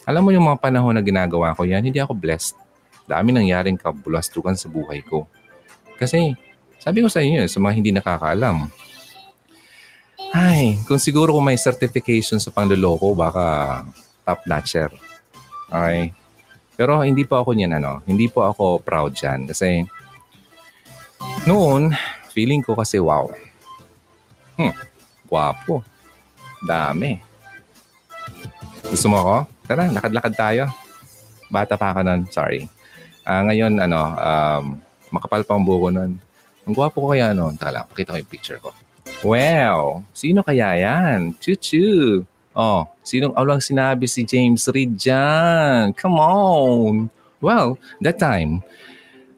Alam mo yung mga panahon na ginagawa ko yan, hindi ako blessed. Dami nangyaring kabulastukan sa buhay ko. Kasi, sabi ko sa inyo, sa mga hindi nakakaalam. Ay, kung siguro kung may certification sa pangloloko, baka top-notcher. Okay? Pero hindi po ako niyan, ano, hindi po ako proud dyan. Kasi, noon, feeling ko kasi wow. Guwapo. Dami. Gusto mo ako? Tara, lakad-lakad tayo. Bata pa ako nun. Sorry. Ngayon, makapal pa ang buko nun. Ang guwapo ko kaya noon. Taka lang, pakita ko yung picture ko. Well, sino kaya yan? Chuchu. Oh, sinong awlang sinabi si James Reed dyan? Come on. Well, that time,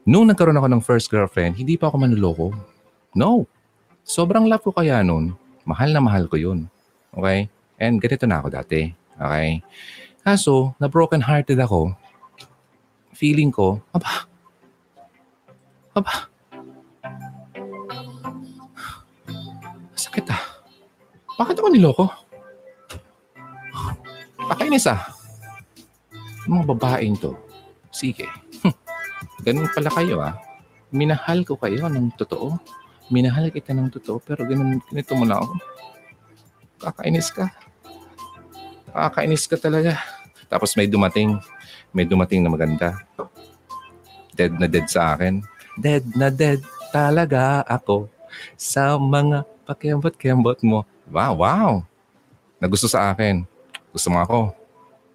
nung nagkaroon ako ng first girlfriend, hindi pa ako manloloko. No. Sobrang love ko kaya nun. Mahal na mahal ko yun. Okay? And ganito na ako dati. Okay? Kaso, na-broken hearted ako. Feeling ko, Aba. Sakit ah. Bakit ako niloko? Pakainis ah. Mga babaeng to. Sige. Ganun pala kayo ah. Minahal ko kayo ng totoo. Minahal kita ng totoo pero ganito mo na ako. Kakainis ka. Kakainis ka talaga. Tapos may dumating na maganda. Dead na dead sa akin. Dead na dead talaga ako sa mga pakembot-kembot mo. Wow. Nagusto sa akin. Gusto mo ako?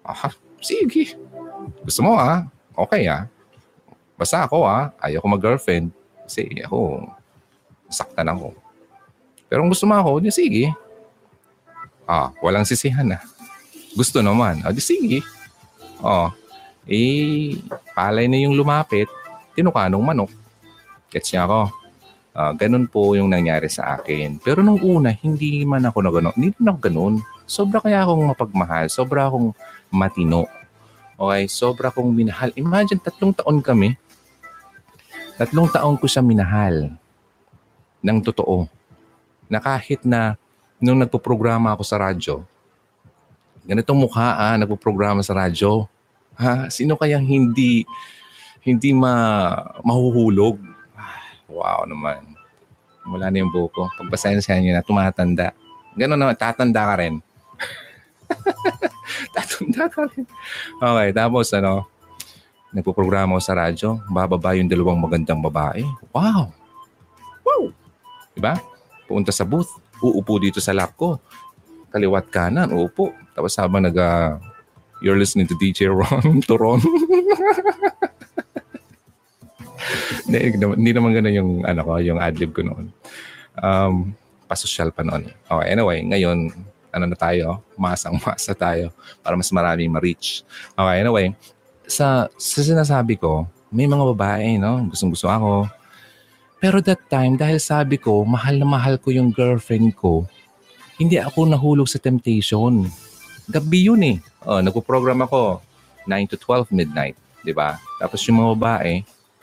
Aha, sige. Gusto mo ah? Okay ah. Basta ako ah. Ayoko mag-girlfriend. Kasi ako, saktan ako. Pero kung gusto mo ako, di sige. Ah, walang sisihan ah. Gusto naman. O, di sige. O, palay na yung lumapit. Tinukanong manok. Gets niya ako. Ganun po yung nangyari sa akin. Pero nung una, hindi man ako na ganun. Hindi na ako ganun. Sobra kaya akong mapagmahal. Sobra akong matino. Okay? Sobra akong minahal. Imagine, 3 taon kami. 3 taon ko siya minahal. Nang totoo. Na kahit na nung nagpo-programa ako sa radyo, ganitong mukha ah, nagpo-programa sa radyo. Ha? Sino kayang hindi mahuhulog? Ah, wow naman. Wala na yung buko. Pagpasensyahan niyo na, tumatanda. Ganun naman, tatanda ka rin. Tatanda ka rin. Okay, tapos ano, nagpo-programa ako sa radyo. Bababa yung 2 magandang babae. Wow! Wow! Diba? Punta sa booth. Uupo dito sa lap ko. Kaliwat kanan, uupo. Tapos habang you're listening to DJ Ron, to Ron. Hindi naman gano'n yung, yung adlib ko noon. Pasosyal pa noon. Okay, anyway, ngayon, na tayo? Masang-masa tayo para mas maraming ma-reach. Okay, anyway, sa sinasabi ko, may mga babae, no? Gustong-gusto ako. Pero that time, dahil sabi ko, mahal na mahal ko yung girlfriend ko, hindi ako nahulog sa temptation. Gabi yun eh. Nagpo-program ako 9 to 12 midnight, 'di ba? Tapos yung mga babae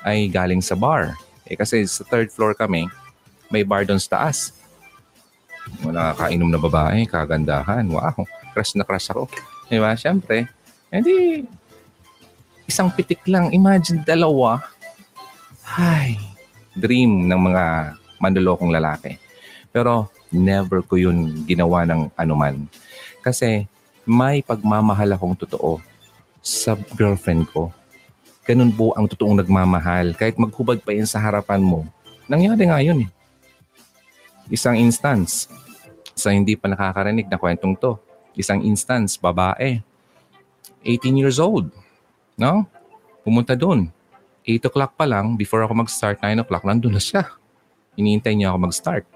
ay galing sa bar. Eh kasi sa 3rd floor kami, may bar doon sa taas. Mga nakakainom na babae, kagandahan. Wow, crush na crush ako. 'Di ba? Syempre. Hindi isang pitik lang, imagine 2. Ay, dream ng mga manlolokong lalaki. Pero never ko yun ginawa ng anuman. Kasi may pagmamahal akong totoo sa girlfriend ko. Ganun po ang totoong nagmamahal. Kahit maghubad pa yan sa harapan mo. Nangyari nga yun eh. Isang instance sa hindi pa nakakarinig na kwentong to. Isang instance, babae. 18 years old. No? Pumunta dun. 8 o'clock pa lang, before ako mag-start, 9 o'clock, nandun na siya. Iniintay niya ako mag-start.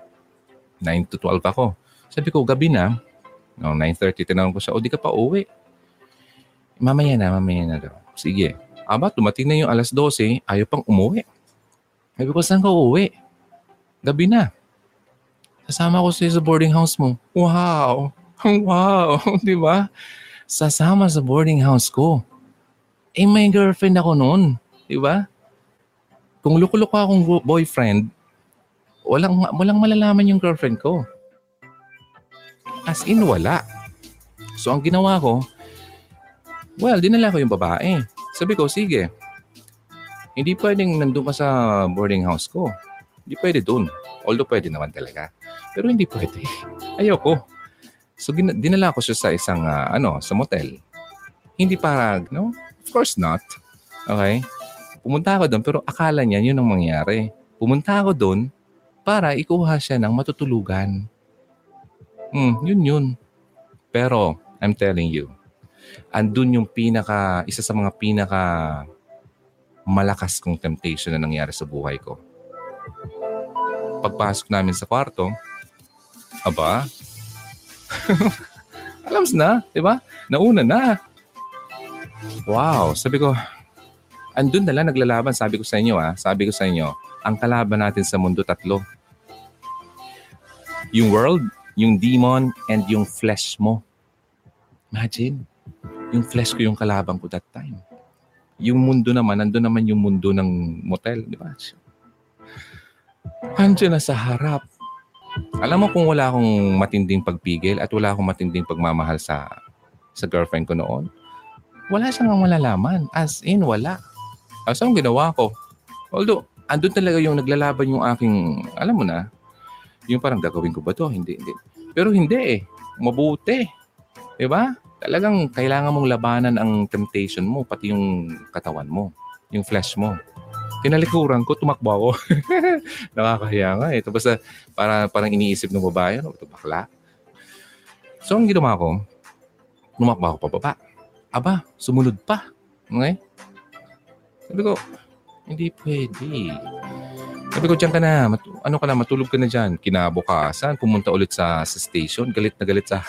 9 to 12 ako. Sabi ko, gabi na. No, 9:30, tinanong ko siya, di ka pa uwi. Mamaya na daw. Sige. Aba, tumating na yung alas 12, ayaw pang umuwi. Sabi ko, saan ka uuwi? Gabi na. Sasama ko siya sa boarding house mo. Wow! Wow! Di ba? Sasama sa boarding house ko. Eh, may girlfriend ako noon. Di ba? Kung luko-luko akong boyfriend, walang malalaman yung girlfriend ko. As in, wala. So, ang ginawa ko, dinala ko yung babae. Sabi ko, sige, hindi pwedeng nandun ka sa boarding house ko. Hindi pwede dun. Although pwede naman talaga. Pero hindi pwede. Ayoko. So, dinala ko siya sa isang, sa motel. Hindi para, no? Of course not. Okay? Pumunta ako dun, pero akala niya yun ang mangyari. Pumunta ako dun, para ikuha siya ng matutulugan. Yun. Pero, I'm telling you, andun yung isa sa mga malakas kong temptation na nangyari sa buhay ko. Pagpasok namin sa kwarto, Aba? Alams na, di ba? Nauna na. Wow, sabi ko, andun na lang naglalaban. Sabi ko sa inyo, sabi ko sa inyo, ang kalaban natin sa mundo tatlo. Yung world, yung demon, and yung flesh mo. Imagine, yung flesh ko yung kalaban ko that time. Yung mundo naman, nandun naman yung mundo ng motel, di ba? Andiyan na sa harap. Alam mo kung wala akong matinding pagpigil at wala akong matinding pagmamahal sa girlfriend ko noon, wala siyang malalaman. As in, wala. So, ang ginawa ko, although, andun talaga yung naglalaban yung aking, alam mo na, yung parang gagawin ko ba to? Hindi. Pero hindi eh. Mabuti. Diba? Talagang kailangan mong labanan ang temptation mo, pati yung katawan mo, yung flesh mo. Tinalikuran ko, tumakbo ako. Nakakahiya nga eh. Tapos parang iniisip ng babae, ano, ito bakla. So, ang ginawa ko, tumakbo ako pababa. Aba, sumunod pa. Okay? Sabi ko, hindi pwede. Sabi ko, diyan ka na. Matulog ka na dyan. Kinabukasan, pumunta ulit sa station. Galit na galit sa...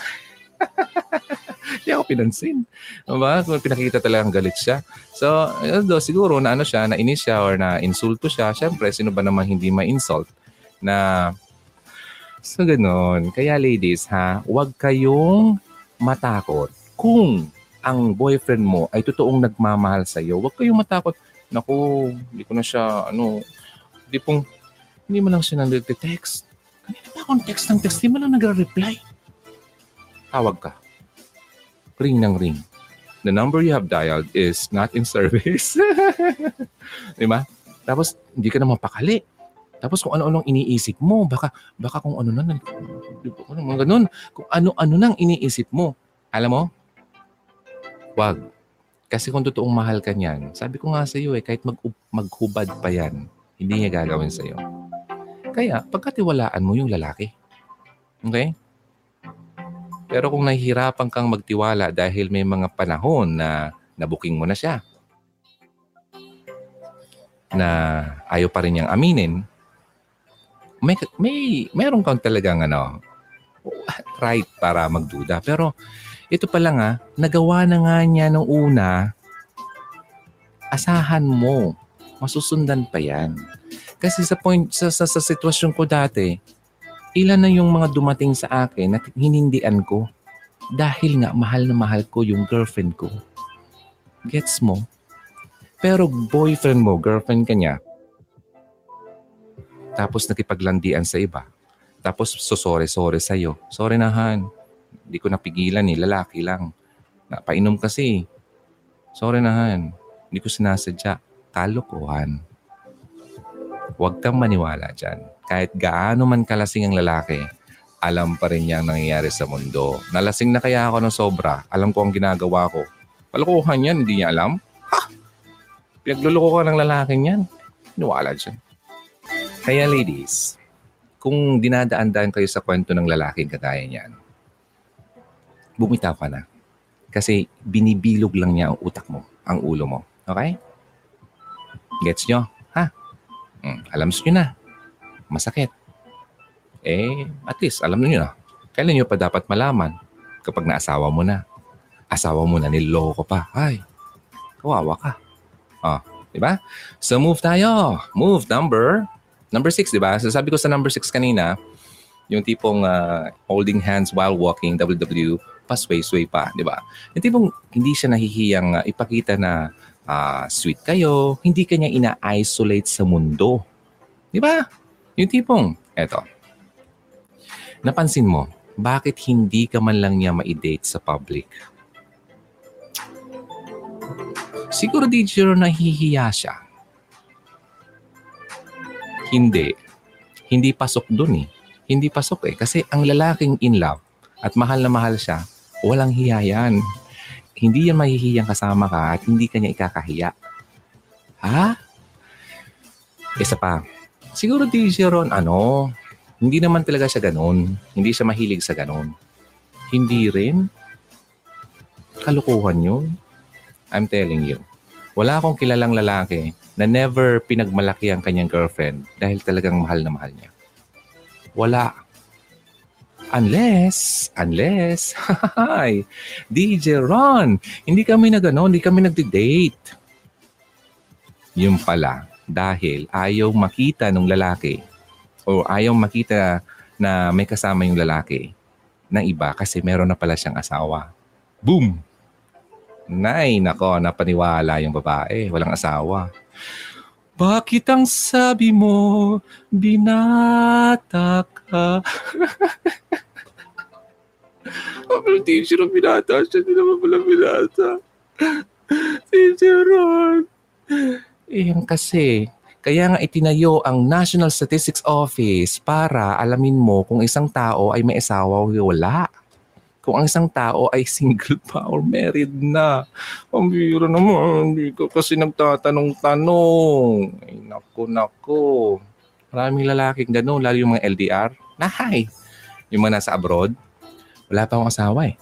Hindi ako pinansin. Diba? Pinakita talagang galit siya. So, siguro na nainis siya or na-insulto siya. Siyempre, sino ba naman hindi ma-insult? Na, so ganun. Kaya ladies, ha, huwag kayong matakot. Kung ang boyfriend mo ay totoong nagmamahal sa'yo, huwag kayong matakot. Naku, hindi ko na siya, hindi mo lang siya nag-text. Kanina pa akong text ng text, hindi mo lang nag-reply. Tawag ka. Ring ng ring. The number you have dialed is not in service. Diba? Tapos, hindi ka naman pakali. Tapos, kung ano-anong iniisip mo, baka kung ano na, ganun. Kung ano-ano nang iniisip mo. Alam mo? Wag. Kasi kung totoong mahal ka niyan, sabi ko nga sa iyo, kahit maghubad pa yan, hindi niya gagawin sa iyo. Kaya, pagkatiwalaan mo yung lalaki. Okay? Pero kung nahihirapan kang magtiwala dahil may mga panahon na nabuking mo na siya, na ayaw pa rin niyang aminin, mayroon kang talagang right para magduda. Pero ito pala nga, nagawa na nga niya nung una, asahan mo, masusundan pa yan. Kasi sa sitwasyon ko dati, ilan na yung mga dumating sa akin na hinindian ko dahil nga mahal na mahal ko yung girlfriend ko. Gets mo? Pero boyfriend mo, girlfriend ka niya, tapos nakipaglandian sa iba, tapos sorry sa'yo. Sorry na han, hindi ko napigilan eh, lalaki lang. Napainom kasi. Sorry na han, hindi ko sinasadya. Kalokohan. Huwag kang maniwala dyan. Kahit gaano man kalasing ang lalaki, alam pa rin niyang nangyayari sa mundo. Nalasing na kaya ako ng sobra. Alam ko ang ginagawa ko. Kalokohan yan, hindi niya alam. Ha! Pinagluloko ka ng lalaking yan. Niwala dyan. Kaya ladies, kung dinadaan-daan kayo sa kwento ng lalaking kagaya niyan, bumitaw ka na. Kasi binibilog lang niya ang utak mo, ang ulo mo. Okay? Gets nyo? Alam nyo na. Masakit. Eh, at least, alam nyo na. Kailan nyo pa dapat malaman? Kapag naasawa mo na. Asawa mo na, niloko pa. Ay, kawawa ka. Oh, diba? So, move tayo. Move number 6, diba? So, sabi ko sa number 6 kanina, yung tipong holding hands while walking, WW, pasway-sway pa, diba? Yung tipong hindi siya nahihiyang ipakita na sweet kayo, hindi kanya ina-isolate sa mundo. Di ba? Yung tipong, eto. Napansin mo, bakit hindi ka man lang niya ma-date sa public? Siguro di siya nahihiya siya. Hindi. Hindi pasok dun eh. Hindi pasok eh. Kasi ang lalaking in love at mahal na mahal siya, walang hiya yan. Hindi yan mahihiyang kasama ka at hindi ka niya ikakahiya. Ha? Isa pa. Siguro di siya ron, hindi naman talaga siya ganun. Hindi siya mahilig sa ganun. Hindi rin. Kalukuhan yun. I'm telling you. Wala akong kilalang lalaki na never pinagmalaki ang kanyang girlfriend dahil talagang mahal na mahal niya. Wala. Unless, hi, DJ Ron, hindi kami hindi kami nagde-date. Yun pala, dahil ayaw makita ng lalaki o ayaw makita na may kasama yung lalaki ng iba kasi meron na pala siyang asawa. Boom! Nay, nako, napaniwala yung babae, walang asawa. Bakit ang sabi mo, binata ka? Ang teacher ang binata siya, hindi naman pala binata. Teacher Ron. Iyan kasi, kaya nga itinayo ang National Statistics Office para alamin mo kung isang tao ay may asawa o wala. Kung ang isang tao ay single pa or married na. Ang biro naman, hindi ko kasi nagtatanong-tanong. Ay, naku. Maraming lalaking ganun, lalo yung mga LDR. Nahay! Yung mga nasa abroad, wala pa akong asawa eh.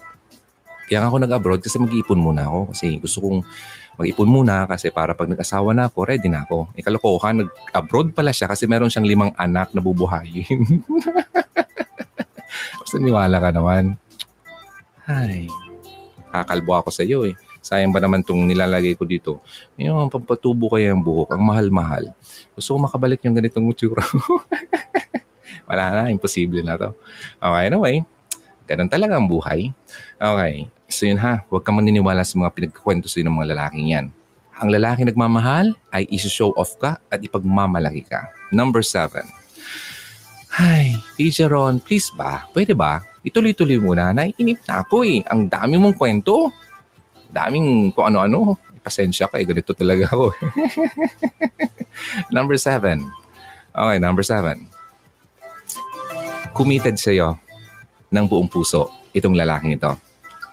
Kaya ako nag-abroad kasi mag-iipon muna ako. Kasi gusto kong mag-ipon muna kasi para pag nag-asawa na ako, ready na ako. Ikalokohan, nag-abroad pala siya kasi meron siyang 5 anak na bubuhayin. Basta niwala ka naman. Ay, kakalbo ako sa iyo eh. Sayang ba naman itong nilalagay ko dito? Yung pampatubo kaya ang buhok, ang mahal-mahal. Gusto ko makabalik yung ganitong utsura. Wala na, imposible na to. Okay, anyway, ganun talaga ang buhay. Okay, so yun ha, huwag kang maniniwala sa mga pinagkakwento sa iyo ng mga lalaking yan. Ang lalaking nagmamahal ay isu-show off ka at ipagmamalaki ka. Number 7. Ay, Teacher Ron, please ba? Pwede ba? Ituloy-tuloy muna, naiinip na ako eh. Ang dami mong kwento. Daming kung ano-ano. Pasensya ka eh, ganito talaga ako. Number 7. Okay, number 7. Committed sa'yo ng buong puso itong lalaking ito.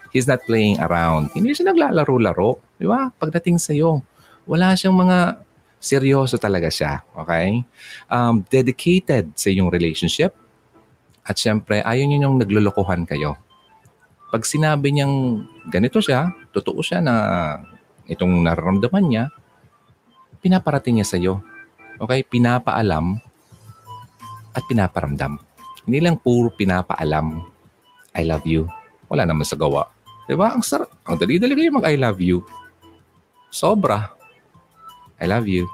He's not playing around. Hindi siya naglalaro-laro. Di ba? Pagdating sa'yo, wala siyang mga seryoso talaga siya. Okay? Dedicated sa iyong relationship. At syempre, ayaw niyo yung naglulukohan kayo. Pag sinabi niyang ganito siya, totoo siya na itong nararamdaman niya, pinaparating niya sa'yo. Okay? Pinapaalam at pinaparamdam. Hindi lang puro pinapaalam. I love you. Wala naman sa gawa. Diba? Ang sarap. Ang dali-dali kayo mag-I love you. Sobra. I love you.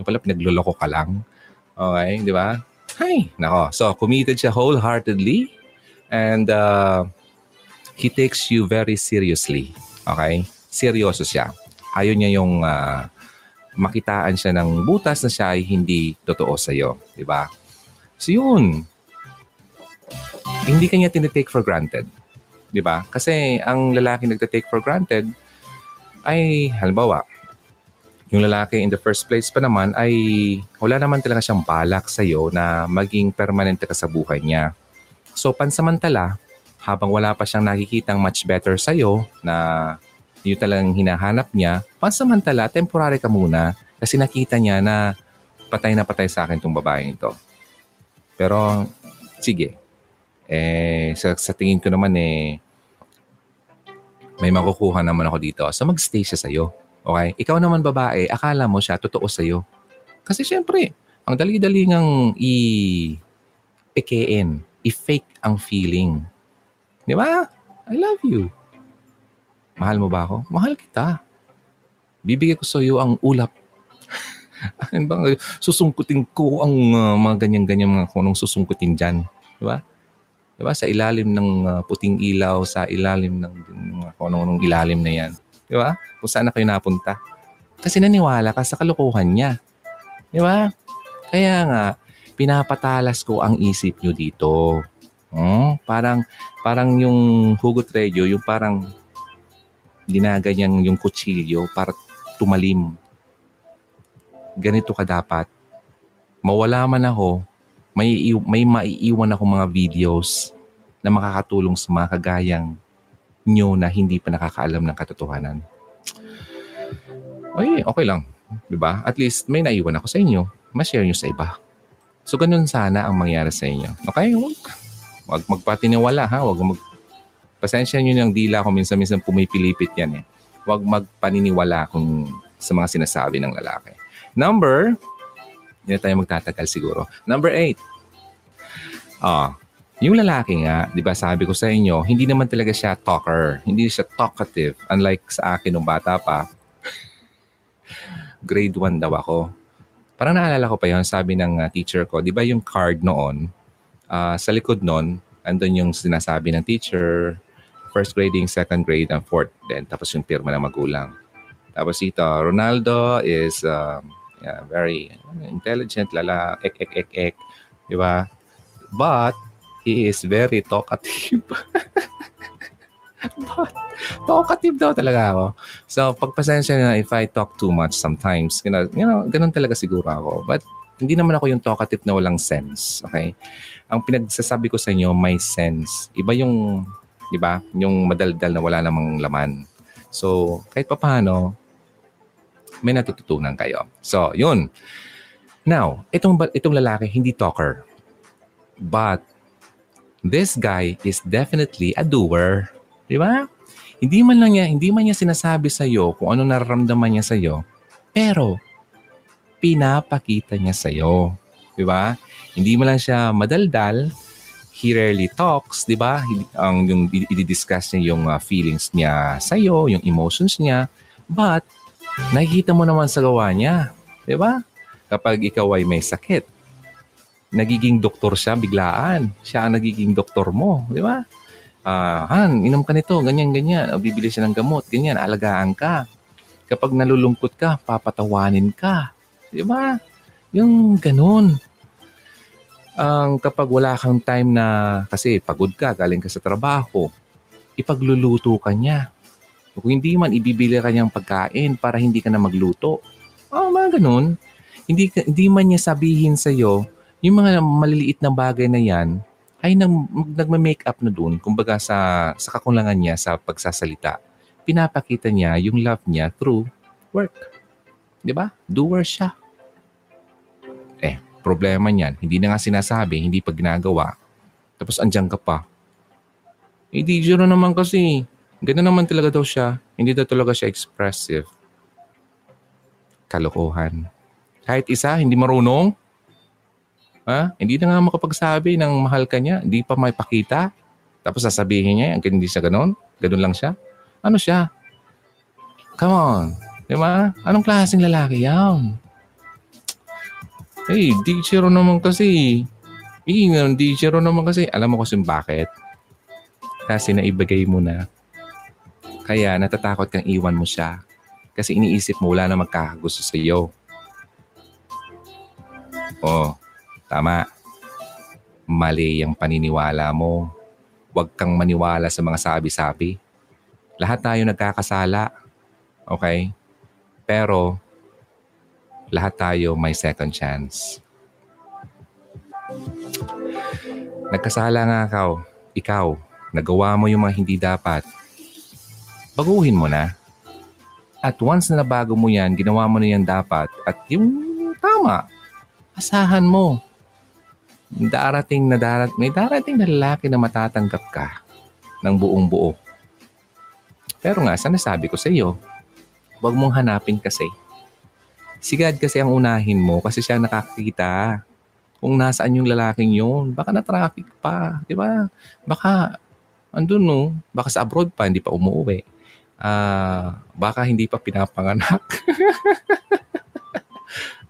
Yung pala pinagluloko ka lang. Okay? Di ba? Hi! Nako. So, committed siya wholeheartedly and he takes you very seriously. Okay? Seryoso siya. Ayaw niya yung makitaan siya ng butas na siya ay hindi totoo sa'yo. Diba? So, yun. Hindi kanya tinitake for granted. Diba? Kasi ang lalaki nagtatake for granted ay, halimbawa, yung lalaki in the first place pa naman ay wala naman talaga siyang balak sa'yo na maging permanente ka sa buhay niya. So pansamantala, habang wala pa siyang nakikitang much better sa'yo na yun talagang hinahanap niya, pansamantala, temporary ka muna kasi nakita niya na patay sa akin tong babaeng ito. Pero sige, sa tingin ko naman may makukuha naman ako dito. So magstay siya sa'yo. Okay? Ikaw naman babae, akala mo siya totoo sa'yo. Kasi syempre, ang dali-dali ngang i-pekein, i-fake ang feeling. Di ba? I love you. Mahal mo ba ako? Mahal kita. Bibigay ko sa'yo ang ulap. Susungkutin ko ang mga ganyan-ganyan mga kunong susungkutin dyan. Di ba? Di ba? Sa ilalim ng puting ilaw, sa ilalim ng mga kunong ilalim na yan. Di ba? Kung saan na kayo napunta. Kasi naniwala ka sa kalukuhan niya. Di ba? Kaya nga, pinapatalas ko ang isip niyo dito. Parang yung Hugot Radio, yung parang ginaganyang yung kutsilyo para tumalim. Ganito ka dapat. Mawala man ako, may maiiwan ako mga videos na makakatulong sa mga kagayang nyo na hindi pa nakakaalam ng katotohanan. Ay, okay lang. Diba? At least may naiwan ako sa inyo. Mas-share nyo sa iba. So, ganun sana ang mangyari sa inyo. Okay? Huwag magpatiniwala, ha? Huwag pasensya nyo ng dila kung minsan-minsan pumipilipit yan, eh. Huwag magpaniniwala kung sa mga sinasabi ng lalaki. Number, hindi na tayo magtatagal siguro. Number 8. Yung lalaki nga, di ba sabi ko sa inyo, hindi naman talaga siya talker. Hindi siya talkative. Unlike sa akin nung bata pa, grade 1 daw ako. Parang naalala ko pa yun, sabi ng teacher ko, di ba yung card noon, sa likod noon, andun yung sinasabi ng teacher, first grading, second grade, and fourth. Then, tapos yung pirma ng magulang. Tapos ito, Ronaldo is very intelligent, lala, ek. Di ba? But, he is very talkative. But, talkative daw talaga ako. So, pagpasensya na if I talk too much sometimes. You know, ganun talaga siguro ako. But, hindi naman ako yung talkative na walang sense. Okay? Ang pinagsasabi ko sa inyo, may sense. Iba yung, di ba? Yung madaldal na wala namang laman. So, kahit papaano, may natututunan kayo. So, yun. Now, itong lalaki, hindi talker. But, this guy is definitely a doer. Di ba? Hindi man niya sinasabi sa'yo kung ano nararamdaman niya sa'yo, pero pinapakita niya sa'yo. Di ba? Hindi man lang siya madaldal. He rarely talks. Di ba? Yung i-discuss niya yung feelings niya sa'yo, yung emotions niya. But, nakikita mo naman sa gawa niya. Di ba? Kapag ikaw ay may sakit, nagiging doktor siya biglaan. Siya ang nagiging doktor mo, di ba? Han, inom ka nito, ganyan-ganyan. Bibili siya ng gamot, ganyan, alagaan ka. Kapag nalulungkot ka, papatawanin ka. Di ba? Yung ganun. Kapag wala kang time na, kasi pagod ka, galing ka sa trabaho, ipagluluto ka niya. Kung hindi man, ibibili ka niyang pagkain para hindi ka na magluto. Mga ganun. Hindi man niya sabihin sa'yo, yung mga maliliit na bagay na yan ay nagme-make up na doon, kumbaga sa kakulangan niya sa pagsasalita. Pinapakita niya yung love niya through work. Di ba? Doer siya. Problema niyan. Hindi na nga sinasabi, hindi pa ginagawa. Tapos andyan ka pa. Hindi sure naman kasi. Ganun naman talaga daw siya. Hindi daw talaga siya expressive. Kalokohan. Kahit isa, hindi marunong. Hindi na nga makapagsabi ng mahal ka niya. Hindi pa may pakita. Tapos sasabihin niya, hindi siya ganun. Ganun lang siya. Ano siya? Come on. Di ba? Anong klaseng lalaki yan? Hey, teacher naman kasi. Alam mo kasi bakit? Kasi naibigay mo na. Kaya natatakot kang iwan mo siya. Kasi iniisip mo wala na magkakagusto sa iyo. Oh. Tama. Mali ang paniniwala mo. Huwag kang maniwala sa mga sabi-sabi. Lahat tayo nagkakasala. Okay? Pero, lahat tayo may second chance. Nagkasala nga ikaw, nagawa mo yung mga hindi dapat. Baguhin mo na. At once na nabago mo yan, ginawa mo na yan dapat. At yung tama, asahan mo. May darating na lalaki na matatanggap ka ng buong buo. Pero nga, sana sabi ko sa iyo, huwag mong hanapin kasi. Si God kasi ang unahin mo kasi siya nakakita kung nasaan yung lalaking yun. Baka na-traffic pa, di ba? Baka, andun no, baka sa abroad pa, hindi pa umuwi. Baka hindi pa pinapanganak.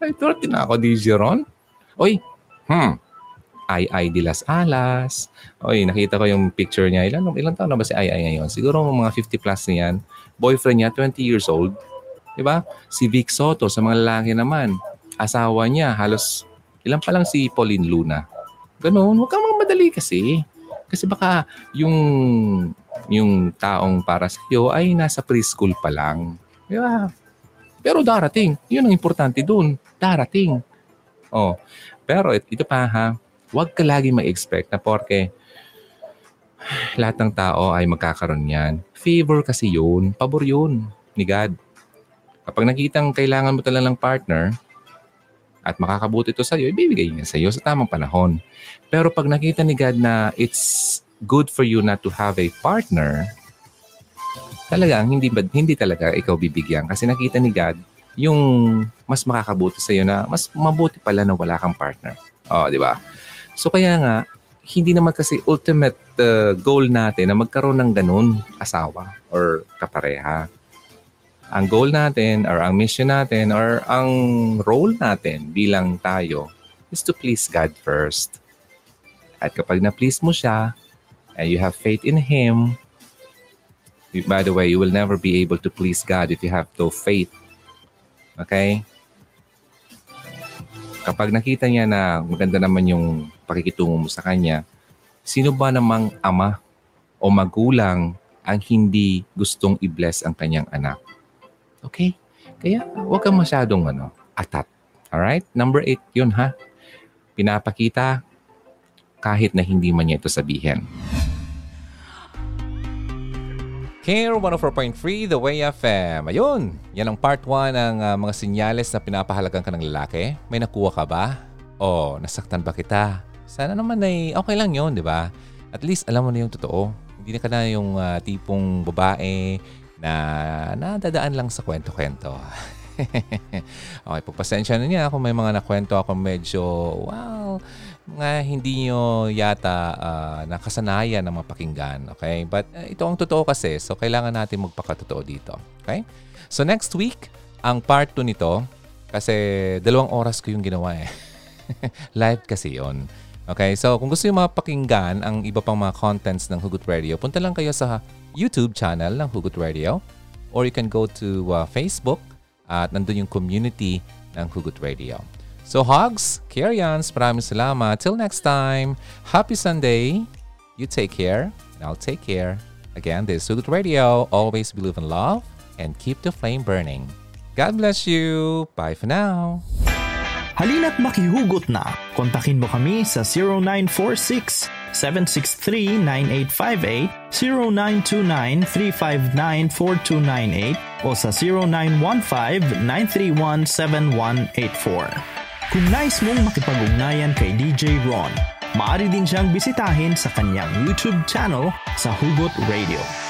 Ay, 30 na ako, DJ Ron. Oy, Ay de las Alas. Oy, nakita ko yung picture niya. Ilang taon na ba si Ay ngayon? Siguro mga 50 plus na yan. Boyfriend niya, 20 years old. Diba? Si Vic Soto, sa mga lalaki naman. Asawa niya, halos ilan pa lang si Pauline Luna. Ganun, huwag kang magmadali kasi. Kasi baka yung taong para sa'yo ay nasa preschool pa lang. Diba? Pero darating. Yun ang importante dun. Darating. Oh. Pero ito pa ha, huwag ka lagi mag-expect na porke lahat ng tao ay magkakaroon yan. Favor kasi yun. Pabor yun ni God. Kapag nakitang kailangan mo talaga ng partner at makakabuti ito sa'yo, ibibigay niya sa'yo sa tamang panahon. Pero pag nakita ni God na it's good for you not to have a partner, talagang hindi talaga ikaw bibigyan kasi nakita ni God yung mas makakabuti sa iyo na mas mabuti pala na wala kang partner. Oh, di ba? So kaya nga hindi naman kasi ultimate goal natin na magkaroon ng ganun asawa or kapareha. Ang goal natin or ang mission natin or ang role natin bilang tayo is to please God first. At kapag na-please mo siya and you have faith in Him, by the way, you will never be able to please God if you have no faith. Okay? Kapag nakita niya na maganda naman yung pakikitungo mo sa kanya, sino ba namang ama o magulang ang hindi gustong i-bless ang kanyang anak? Okay? Kaya huwag kang masyadong atat. Alright? Number 8 yun ha. Pinapakita kahit na hindi man niya ito sabihin. KM 104.3 The Way FM. Ayun, yan ang part 1 ng mga sinyales na pinapahalagan ka ng lalaki. May nakuha ka ba? O nasaktan ba kita? Sana naman ay okay lang yun, di ba? At least alam mo na yung totoo. Hindi na ka na yung tipong babae na nadadaan lang sa kwento-kwento. Okay, pagpasensya na niya kung may mga nakwento ako medyo, wow, nga hindi nyo yata nakasanayan ng mapakinggan. Okay? But ito ang totoo kasi. So, kailangan natin magpakatotoo dito. Okay? So, next week, ang part 2 nito, kasi 2 oras ko yung ginawa eh. Live kasi yon. Okay? So, kung gusto nyo mapakinggan ang iba pang mga contents ng Hugot Radio, punta lang kayo sa YouTube channel ng Hugot Radio or you can go to Facebook at nandun yung community ng Hugot Radio. So, hugs, carry-ons, maraming salamat. Till next time, happy Sunday. You take care, and I'll take care. Again, this is Hugot Radio. Always believe in love and keep the flame burning. God bless you. Bye for now. Halina't makihugot na. Kontakin mo kami sa 0946-763-9858, 0929-359-4298, o sa 0915-931-7184. Kung nais mong makipag-ugnayan kay DJ Ron, maaari din siyang bisitahin sa kanyang YouTube channel sa Hugot Radio.